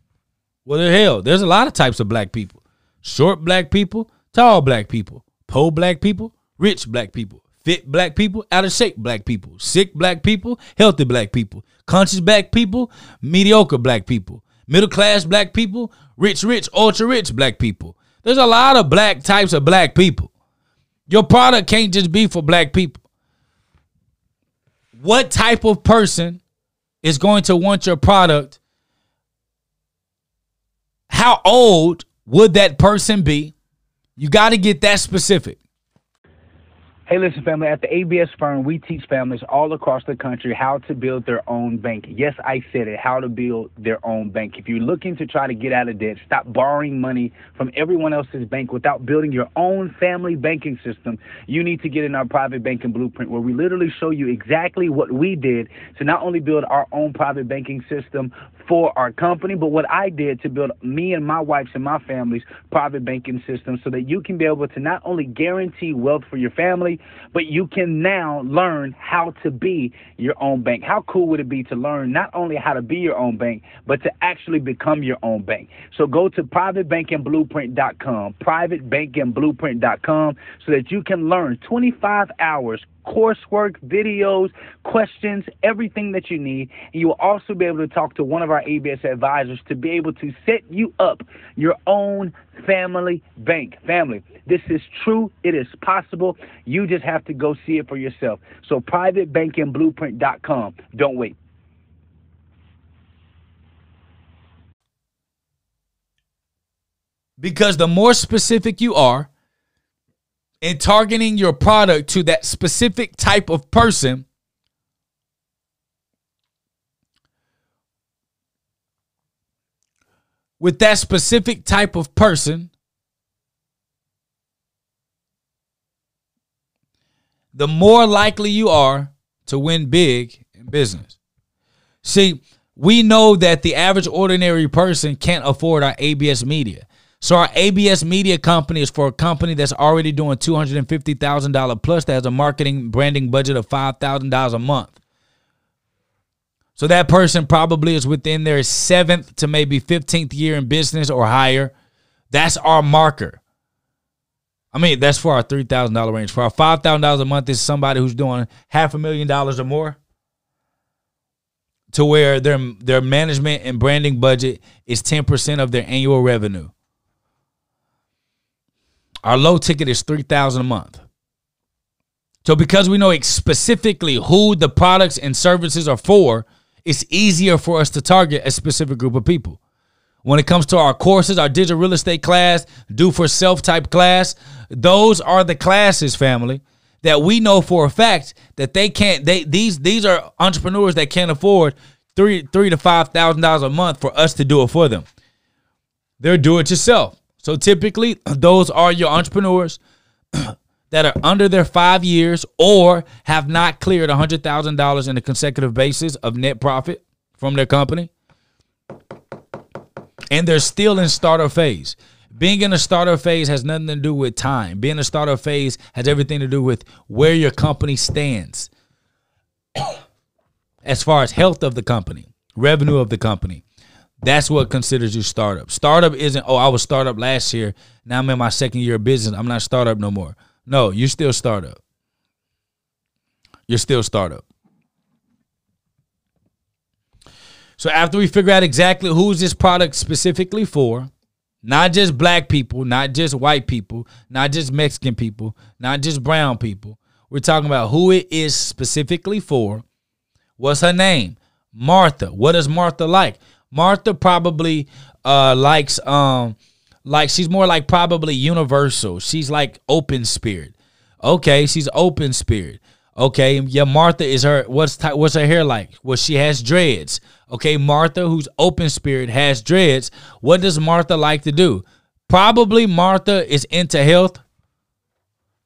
Well, the hell, there's a lot of types of black people. Short black people, tall black people, poor black people, rich black people, fit black people, out of shape black people, sick black people, healthy black people, conscious black people, mediocre black people, middle class black people, rich, rich, ultra rich black people. There's a lot of black types of black people. Your product can't just be for black people. What type of person is going to want your product? How old would that person be? You got to get that specific. Hey, listen, family, at the A B S firm, we teach families all across the country how to build their own bank. Yes, I said it, how to build their own bank. If you're looking to try to get out of debt, stop borrowing money from everyone else's bank without building your own family banking system, you need to get in our private banking blueprint, where we literally show you exactly what we did to not only build our own private banking system for our company, but what I did to build me and my wife's and my family's private banking system, so that you can be able to not only guarantee wealth for your family, but you can now learn how to be your own bank. How cool would it be to learn not only how to be your own bank, but to actually become your own bank? So go to private banking blueprint dot com, private banking blueprint dot com, so that you can learn twenty-five hours coursework, videos, questions, everything that you need. And you will also be able to talk to one of our A B S advisors to be able to set you up your own family bank. Family, this is true. It is possible. You just have to go see it for yourself. So private banking blueprint dot com. Don't wait. Because the more specific you are in targeting your product to that specific type of person, with that specific type of person, the more likely you are to win big in business. See, we know that the average ordinary person can't afford our A B S media. So our A B S media company is for a company that's already doing two hundred fifty thousand dollars plus, that has a marketing branding budget of five thousand dollars a month. So that person probably is within their seventh to maybe fifteenth year in business or higher. That's our marker. I mean, that's for our three thousand dollar range. For our five thousand dollars a month is somebody who's doing half a million dollars or more, to where their, their management and branding budget is ten percent of their annual revenue. Our low ticket is three thousand dollars a month. So because we know specifically who the products and services are for, it's easier for us to target a specific group of people. When it comes to our courses, our digital real estate class, do-for-self type class, those are the classes, family, that we know for a fact that they can't. They these these are entrepreneurs that can't afford three three to five thousand dollars a month for us to do it for them. They're do it yourself. So typically, those are your entrepreneurs that are under their five years or have not cleared one hundred thousand dollars in a consecutive basis of net profit from their company. And they're still in startup phase. Being in a startup phase has nothing to do with time. Being in a startup phase has everything to do with where your company stands as far as health of the company, revenue of the company. That's what considers you startup. Startup isn't, oh, I was startup last year, now I'm in my second year of business, I'm not startup no more. No, you're still startup. You're still startup. So after we figure out exactly who's this product specifically for, not just black people, not just white people, not just Mexican people, not just brown people, we're talking about who it is specifically for. What's her name? Martha. What is Martha like? Martha probably uh, likes, um, like she's more like probably universal. She's like open spirit. Okay, she's open spirit. Okay, yeah, Martha is her, what's, what's her hair like? Well, she has dreads. Okay, Martha, who's open spirit, has dreads. What does Martha like to do? Probably Martha is into health.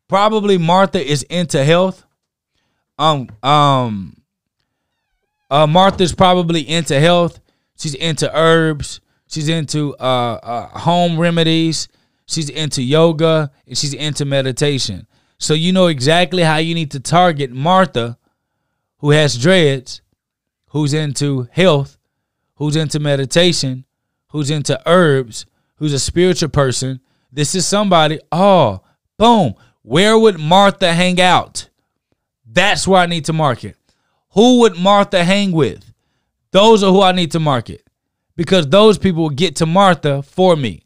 Probably Martha is into health. Um, um, uh, Martha's probably into health. She's into herbs. She's into uh, uh, home remedies. She's into yoga. And she's into meditation. So you know exactly how you need to target Martha, who has dreads, who's into health, who's into meditation, who's into herbs, who's a spiritual person. This is somebody, oh, boom. Where would Martha hang out? That's where I need to market. Who would Martha hang with? Those are who I need to market, because those people will get to Martha for me.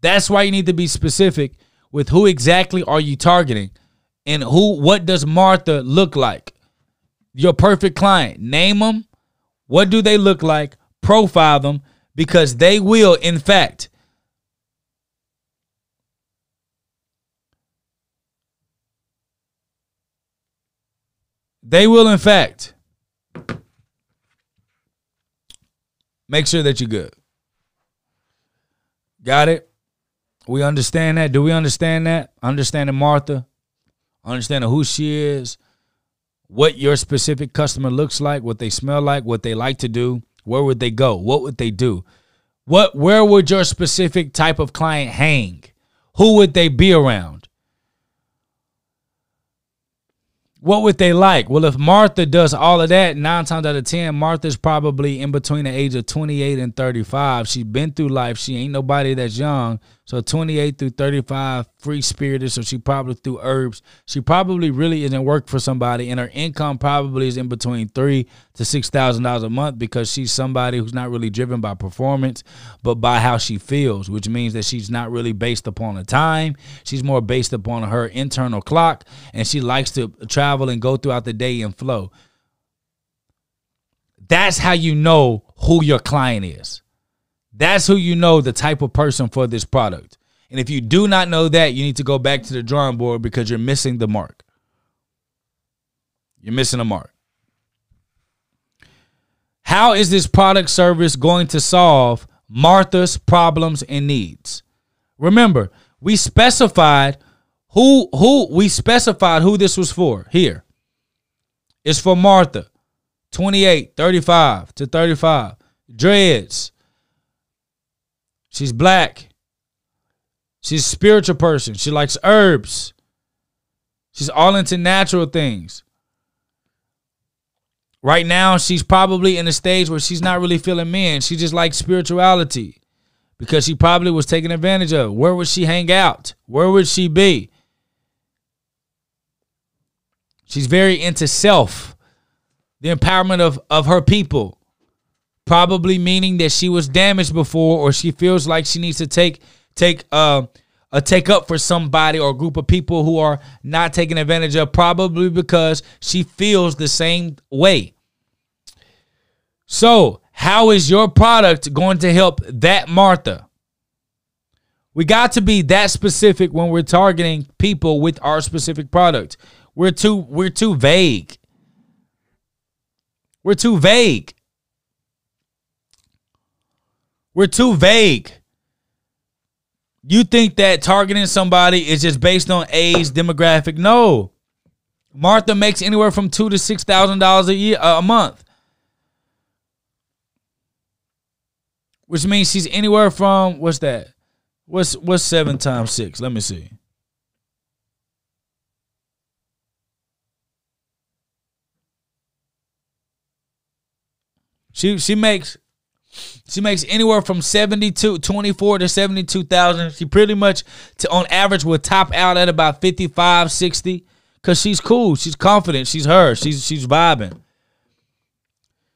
That's why you need to be specific with who exactly are you targeting, and who, what does Martha look like? Your perfect client, name them. What do they look like? Profile them, because they will, in fact, they will, in fact, make sure that you're good. Got it? We understand that. Do we understand that? Understanding Martha, understanding who she is, what your specific customer looks like, what they smell like, what they like to do, where would they go, what would they do, what, where would your specific type of client hang, who would they be around, what would they like? Well, if Martha does all of that, nine times out of ten, Martha's probably in between the age of twenty-eight and thirty-five. She's been through life. She ain't nobody that's young. So twenty-eight through thirty-five, free-spirited, so she probably through herbs. She probably really isn't work for somebody, and her income probably is in between three thousand to six thousand dollars a month, because she's somebody who's not really driven by performance but by how she feels, which means that she's not really based upon a time. She's more based upon her internal clock, and she likes to travel and go throughout the day and flow. That's how you know who your client is. That's who you know, the type of person for this product. And if you do not know that, you need to go back to the drawing board, because you're missing the mark. You're missing the mark. How is this product service going to solve Martha's problems and needs? Remember, we specified who who we specified who this was for here. It's for Martha, twenty-eight, thirty-five to thirty-five, dreads. She's black. She's a spiritual person. She likes herbs. She's all into natural things. Right now, she's probably in a stage where she's not really feeling men. She just likes spirituality, because she probably was taken advantage of. Where would she hang out? Where would she be? She's very into self, the empowerment of, of her people. Probably meaning that she was damaged before, or she feels like she needs to take take uh, a take up for somebody or a group of people who are not taken advantage of, probably because she feels the same way. So how is your product going to help that Martha? We got to be that specific when we're targeting people with our specific product. We're too, we're too vague. We're too vague. We're too vague. You think that targeting somebody is just based on age, demographic? No. Martha makes anywhere from two to six thousand dollars a year, uh, a month, which means she's anywhere from what's that? What's what's seven times six? Let me see. She she makes. She makes anywhere from seventy-two, twenty-four to seventy-two thousand. She pretty much, to, on average, will top out at about fifty-five, sixty, because she's cool. She's confident. She's her. She's she's vibing.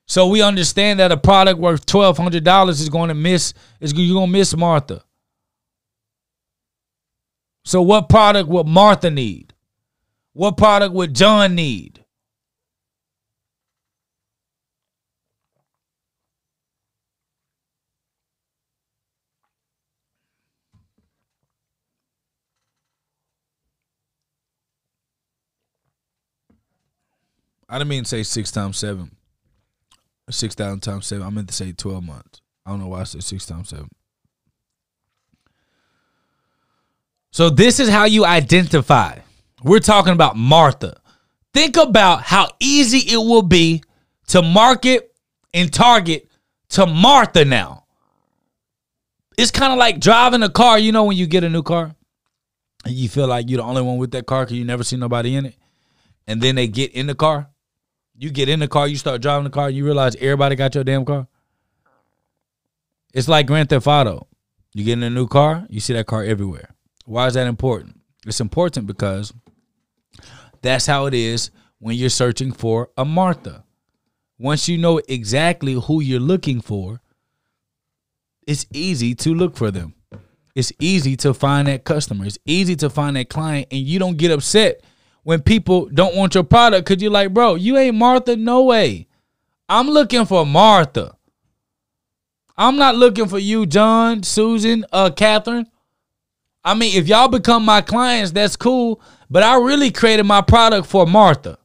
So we understand that a product worth twelve hundred dollars is going to miss, is you're going to miss Martha. So what product would Martha need? What product would John need? I didn't mean to say six times seven. Six thousand times seven. I meant to say twelve months. I don't know why I said six times seven. So this is how you identify. We're talking about Martha. Think about how easy it will be to market and target to Martha now. It's kind of like driving a car. You know when you get a new car and you feel like you're the only one with that car because you never see nobody in it, and then they get in the car. You get in the car, you start driving the car, and you realize everybody got your damn car. It's like Grand Theft Auto. You get in a new car, you see that car everywhere. Why is that important? It's important because that's how it is when you're searching for a Martha. Once you know exactly who you're looking for, it's easy to look for them. It's easy to find that customer. It's easy to find that client, and you don't get upset when people don't want your product because you're like, bro, you ain't Martha, no way. I'm looking for Martha. I'm not looking for you, John, Susan, uh, Catherine. I mean, if y'all become my clients, that's cool, but I really created my product for Martha.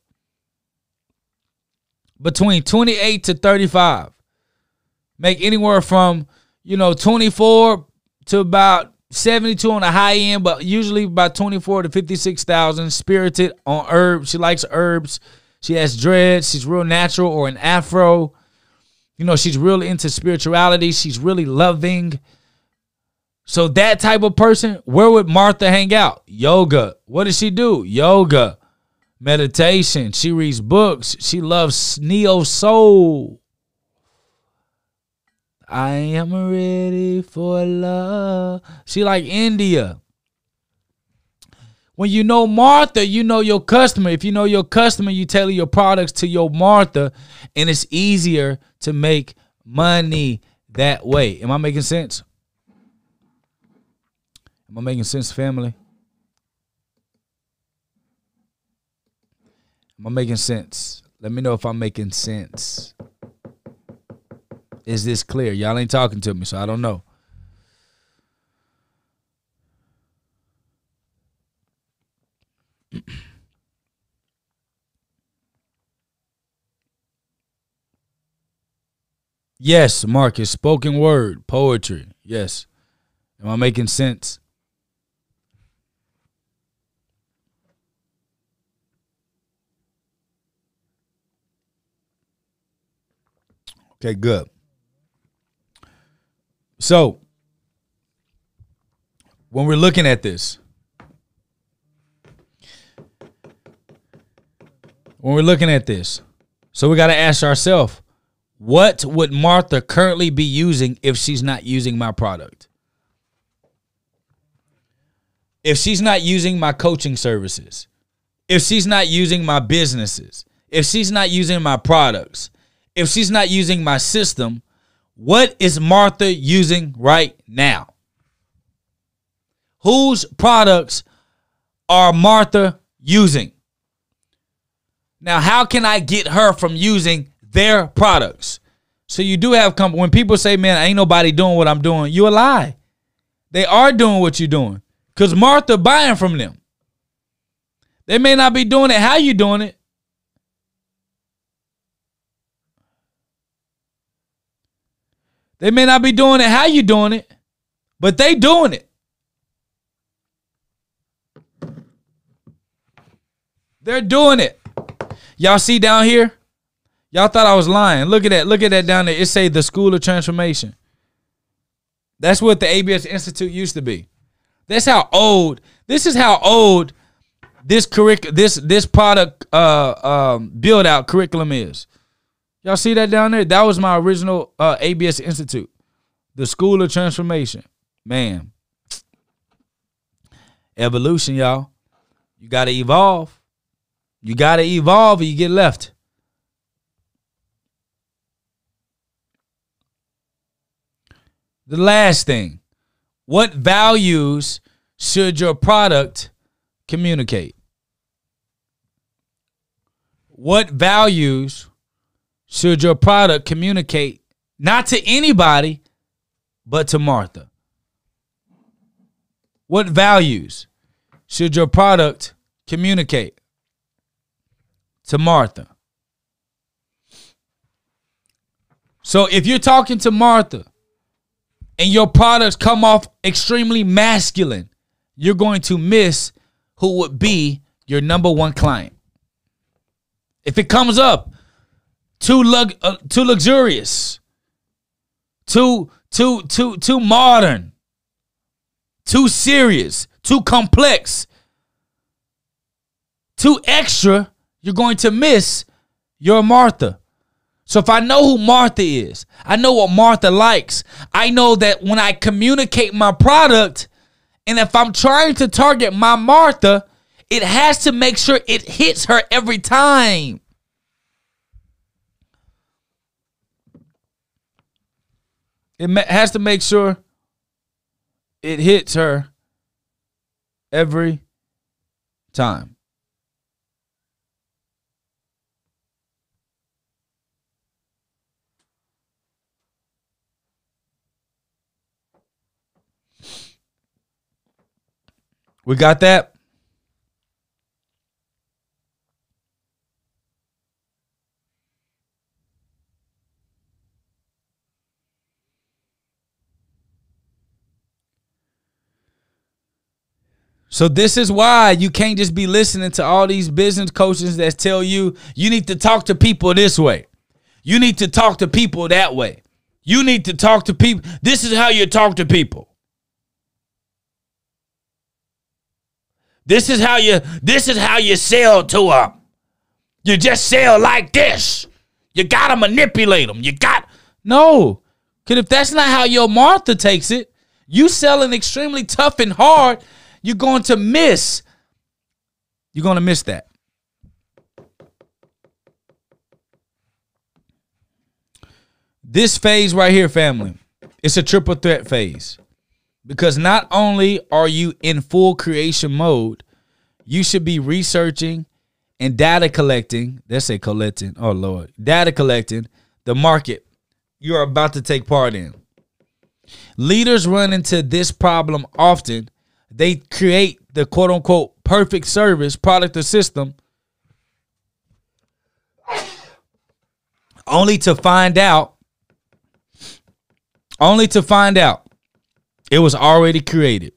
Between twenty-eight to thirty-five. Make anywhere from, you know, twenty-four to about seventy-two on the high end, but usually about twenty-four to fifty-six thousand. Spirited on herbs. She likes herbs. She has dreads. She's real natural or an afro. You know, she's really into spirituality. She's really loving. So that type of person, where would Martha hang out? Yoga. What does she do? Yoga. Meditation. She reads books. She loves neo soul. I am ready for love. She like India. When you know Martha, you know your customer. If you know your customer, you tailor your products to your Martha, and it's easier to make money that way. Am I making sense? Am I making sense, family? Am I making sense? Let me know if I'm making sense. Is this clear? Y'all ain't talking to me, so I don't know. Yes, Marcus. Spoken word, poetry. Yes. Am I making sense? Okay, good. So, when we're looking at this, when we're looking at this, so we got to ask ourselves, what would Martha currently be using if she's not using my product? If she's not using my coaching services, if she's not using my businesses, if she's not using my products, if she's not using my system, what is Martha using right now? Whose products are Martha using? Now, how can I get her from using their products? So you do have, comp- when people say, man, ain't nobody doing what I'm doing, you a lie. They are doing what you're doing because Martha buying from them. They may not be doing it how you doing it. They may not be doing it how you doing it, but they doing it. They're doing it. Y'all see down here? Y'all thought I was lying. Look at that. Look at that down there. It say the School of Transformation. That's what the A B S Institute used to be. That's how old. This is how old this curric this this product uh um build out curriculum is. Y'all see that down there? That was my original uh, A B S Institute, the School of Transformation. Man, evolution, y'all. You got to evolve. You got to evolve or you get left. The last thing, what values should your product communicate? What values should your product communicate, not to anybody, but to Martha? What values should your product communicate to Martha? So if you're talking to Martha and your products come off extremely masculine, you're going to miss who would be your number one client. If it comes up too lug uh, too luxurious, too too too too modern, too serious, too complex, too extra, you're going to miss your Martha. So if I know who Martha is, I know what Martha likes, I know that when I communicate my product, and if I'm trying to target my Martha, it has to make sure it hits her every time. It has to make sure it hits her every time. We got that? So this is why you can't just be listening to all these business coaches that tell you, you need to talk to people this way. You need to talk to people that way. You need to talk to people. This is how you talk to people. This is how you, this is how you sell to them. You just sell like this. You got to manipulate them. You got, no. Because if that's not how your Martha takes it, you selling extremely tough and hard, You're going to miss. You're going to miss that. This phase right here, family, it's a triple threat phase. Because not only are you in full creation mode, you should be researching and data collecting. Let's say collecting. Oh, Lord. Data collecting the market you're about to take part in. Leaders run into this problem often. They create the quote-unquote perfect service, product, or system only to find out, only to find out it was already created.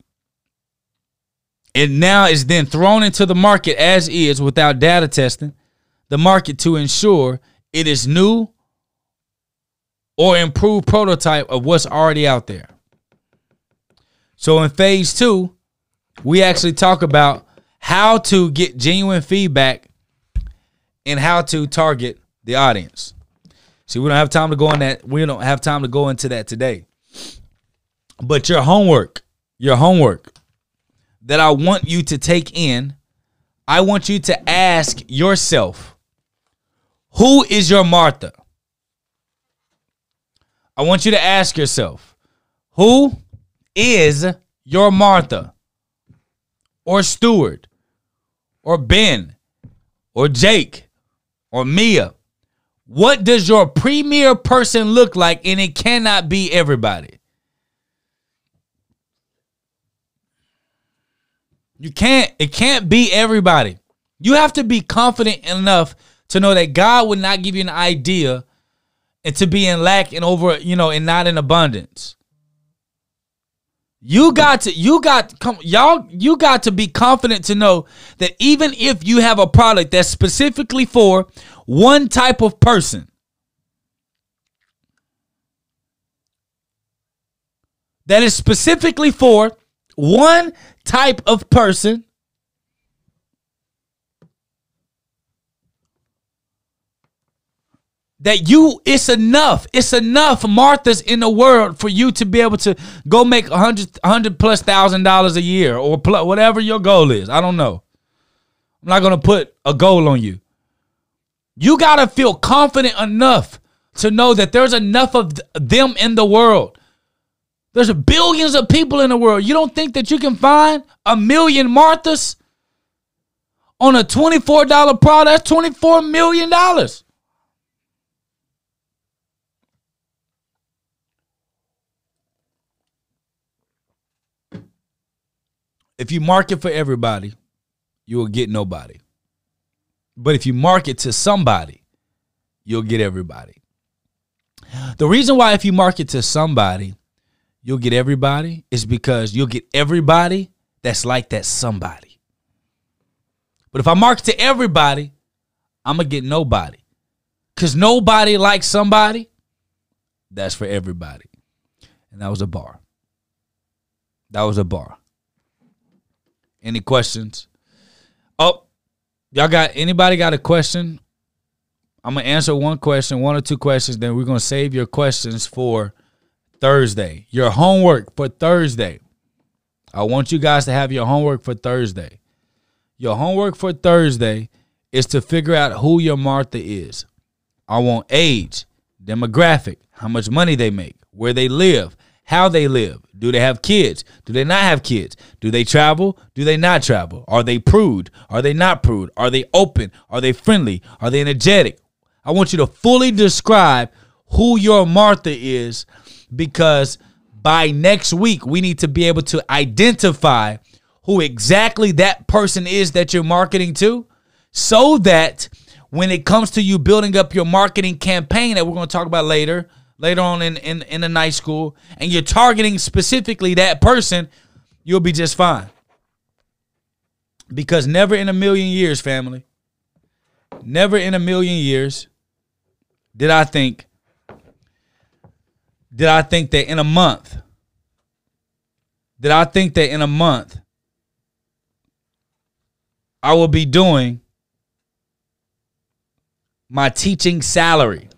It now is then thrown into the market as is without data testing the market to ensure it is new or improved prototype of what's already out there. So in phase two, we actually talk about how to get genuine feedback and how to target the audience. See, we don't have time to go on that. We don't have time to go into that today. But your homework, your homework that I want you to take in, I want you to ask yourself, who is your Martha? I want you to ask yourself, who is your Martha? Or Stuart, or Ben, or Jake, or Mia. What does your premier person look like? And it cannot be everybody. You can't, it can't be everybody. You have to be confident enough to know that God would not give you an idea and to be in lack and over, you know, and not in abundance. You got to, you got, come, y'all, you got to be confident to know that even if you have a product that's specifically for one type of person, that is specifically for one type of person, that you, it's enough. It's enough Marthas in the world for you to be able to go make a hundred, hundred plus thousand dollars a year or plus, whatever your goal is. I don't know. I'm not going to put a goal on you. You got to feel confident enough to know that there's enough of them in the world. There's billions of people in the world. You don't think that you can find a million Marthas on a twenty-four dollar product? That's twenty-four million dollars. If you market for everybody, you will get nobody. But if you market to somebody, you'll get everybody. The reason why if you market to somebody, you'll get everybody is because you'll get everybody that's like that somebody. But if I market to everybody, I'm going to get nobody. Because nobody likes somebody, that's for everybody. And that was a bar. That was a bar. Any questions? Oh, y'all got, anybody got a question? I'm going to answer one question, one or two questions, then we're going to save your questions for Thursday. Your homework for Thursday. I want you guys to have your homework for Thursday. Your homework for Thursday is to figure out who your Martha is. I want age, demographic, how much money they make, where they live, how they live. Do they have kids? Do they not have kids? Do they travel? Do they not travel? Are they prude? Are they not prude? Are they open? Are they friendly? Are they energetic? I want you to fully describe who your Martha is, because by next week, we need to be able to identify who exactly that person is that you're marketing to, so that when it comes to you building up your marketing campaign that we're going to talk about later, later on in, in, in the night school, and you're targeting specifically that person, you'll be just fine. Because never in a million years, family, never in a million years did I think, did I think that in a month, did I think that in a month, I will be doing my teaching salary.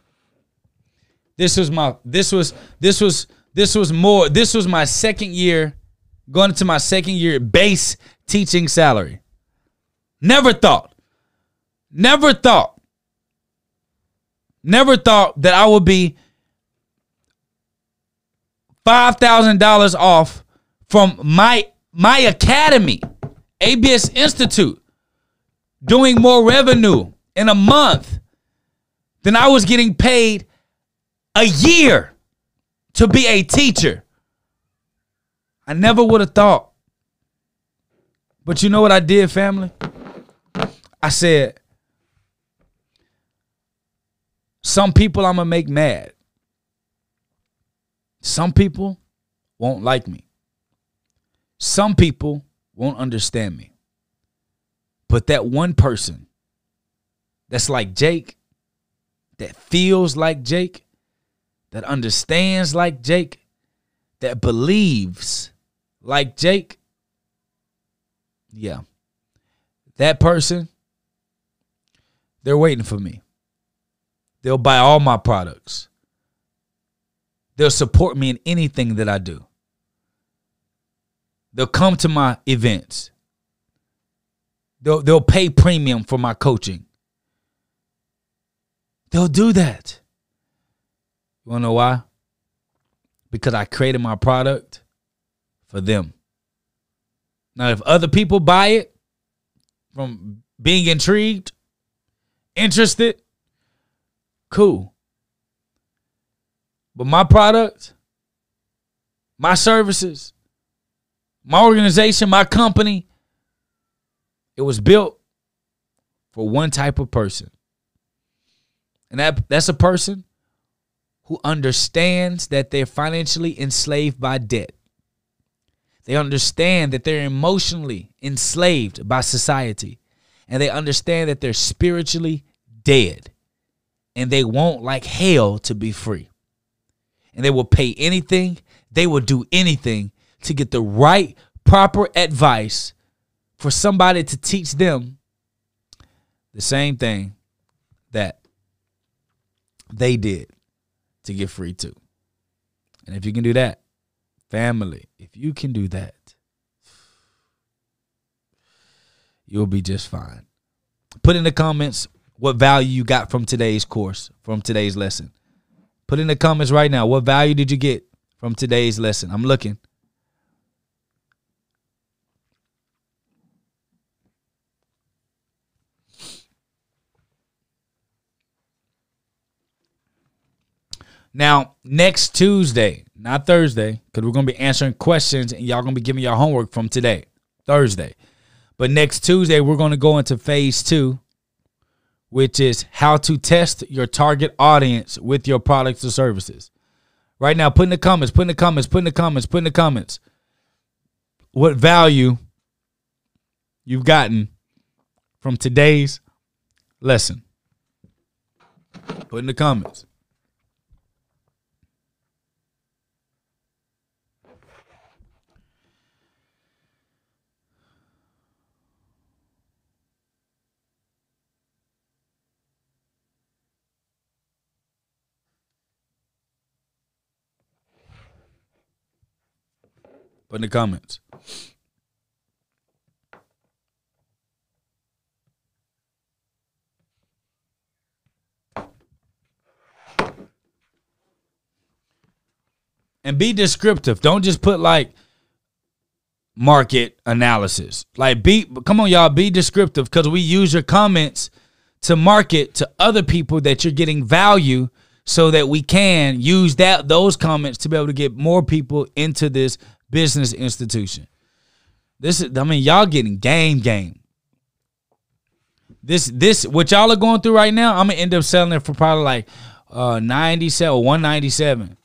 This was my, this was, this was, this was more, this was my second year, going into my second year base teaching salary. Never thought, never thought, never thought that I would be five thousand dollars off from my, my academy, A B S Institute, doing more revenue in a month than I was getting paid a year to be a teacher. I never would have thought. But you know what I did, family? I said, some people I'm going to make mad. Some people won't like me. Some people won't understand me. But that one person that's like Jake, that feels like Jake, that understands like Jake, that believes like Jake, yeah, that person, they're waiting for me. They'll buy all my products. They'll support me in anything that I do. They'll come to my events. They'll, they'll pay premium for my coaching. They'll do that. You wanna know why? Because I created my product for them. Now, if other people buy it from being intrigued, interested, cool. But my product, my services, my organization, my company, it was built for one type of person. And that, that's a person who understands that they're financially enslaved by debt. They understand that they're emotionally enslaved by society. And they understand that they're spiritually dead. And they want like hell to be free. And they will pay anything, they will do anything to get the right, proper advice for somebody to teach them the same thing that they did to get free too. And if you can do that, family, if you can do that, you'll be just fine. Put in the comments what value you got from today's course, from today's lesson. Put in the comments right now, what value did you get from today's lesson? I'm looking. Now, next Tuesday, not Thursday, because we're going to be answering questions and y'all going to be giving y'all homework from today, Thursday. But next Tuesday, we're going to go into phase two. which is how to test your target audience with your products or services. Right now, put in the comments, put in the comments, put in the comments, put in the comments what value you've gotten from today's lesson. Put in the comments. Put in the comments. And be descriptive. Don't just put like market analysis. Like be, come on y'all, be descriptive, because we use your comments to market to other people that you're getting value, so that we can use that those comments to be able to get more people into this business institution. This is, I mean, y'all getting game game. This, this, what y'all are going through right now, I'm gonna end up selling it for probably like uh, ninety-seven or one ninety-seven.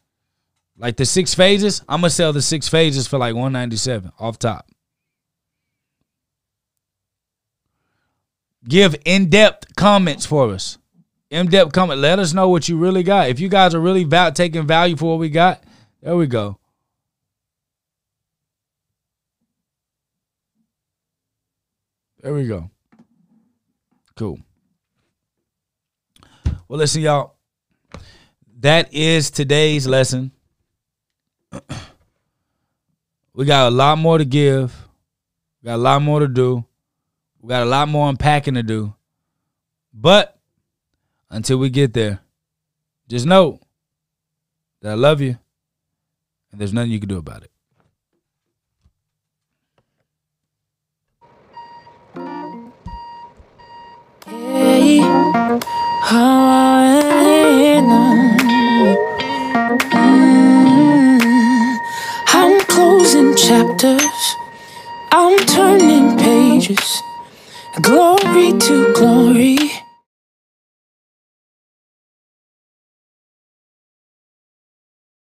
Like the six phases, I'm gonna sell the six phases for like one ninety-seven off top. Give in-depth comments for us. In-depth comment. Let us know what you really got. If you guys are really val- taking value for what we got, there we go. There we go. Cool. Well, listen, y'all. That is today's lesson. We got a lot more to give. We got a lot more to do. We got a lot more unpacking to do. But until we get there, just know that I love you and there's nothing you can do about it. Hey, Mm-hmm. I'm closing chapters, I'm turning pages, glory to glory.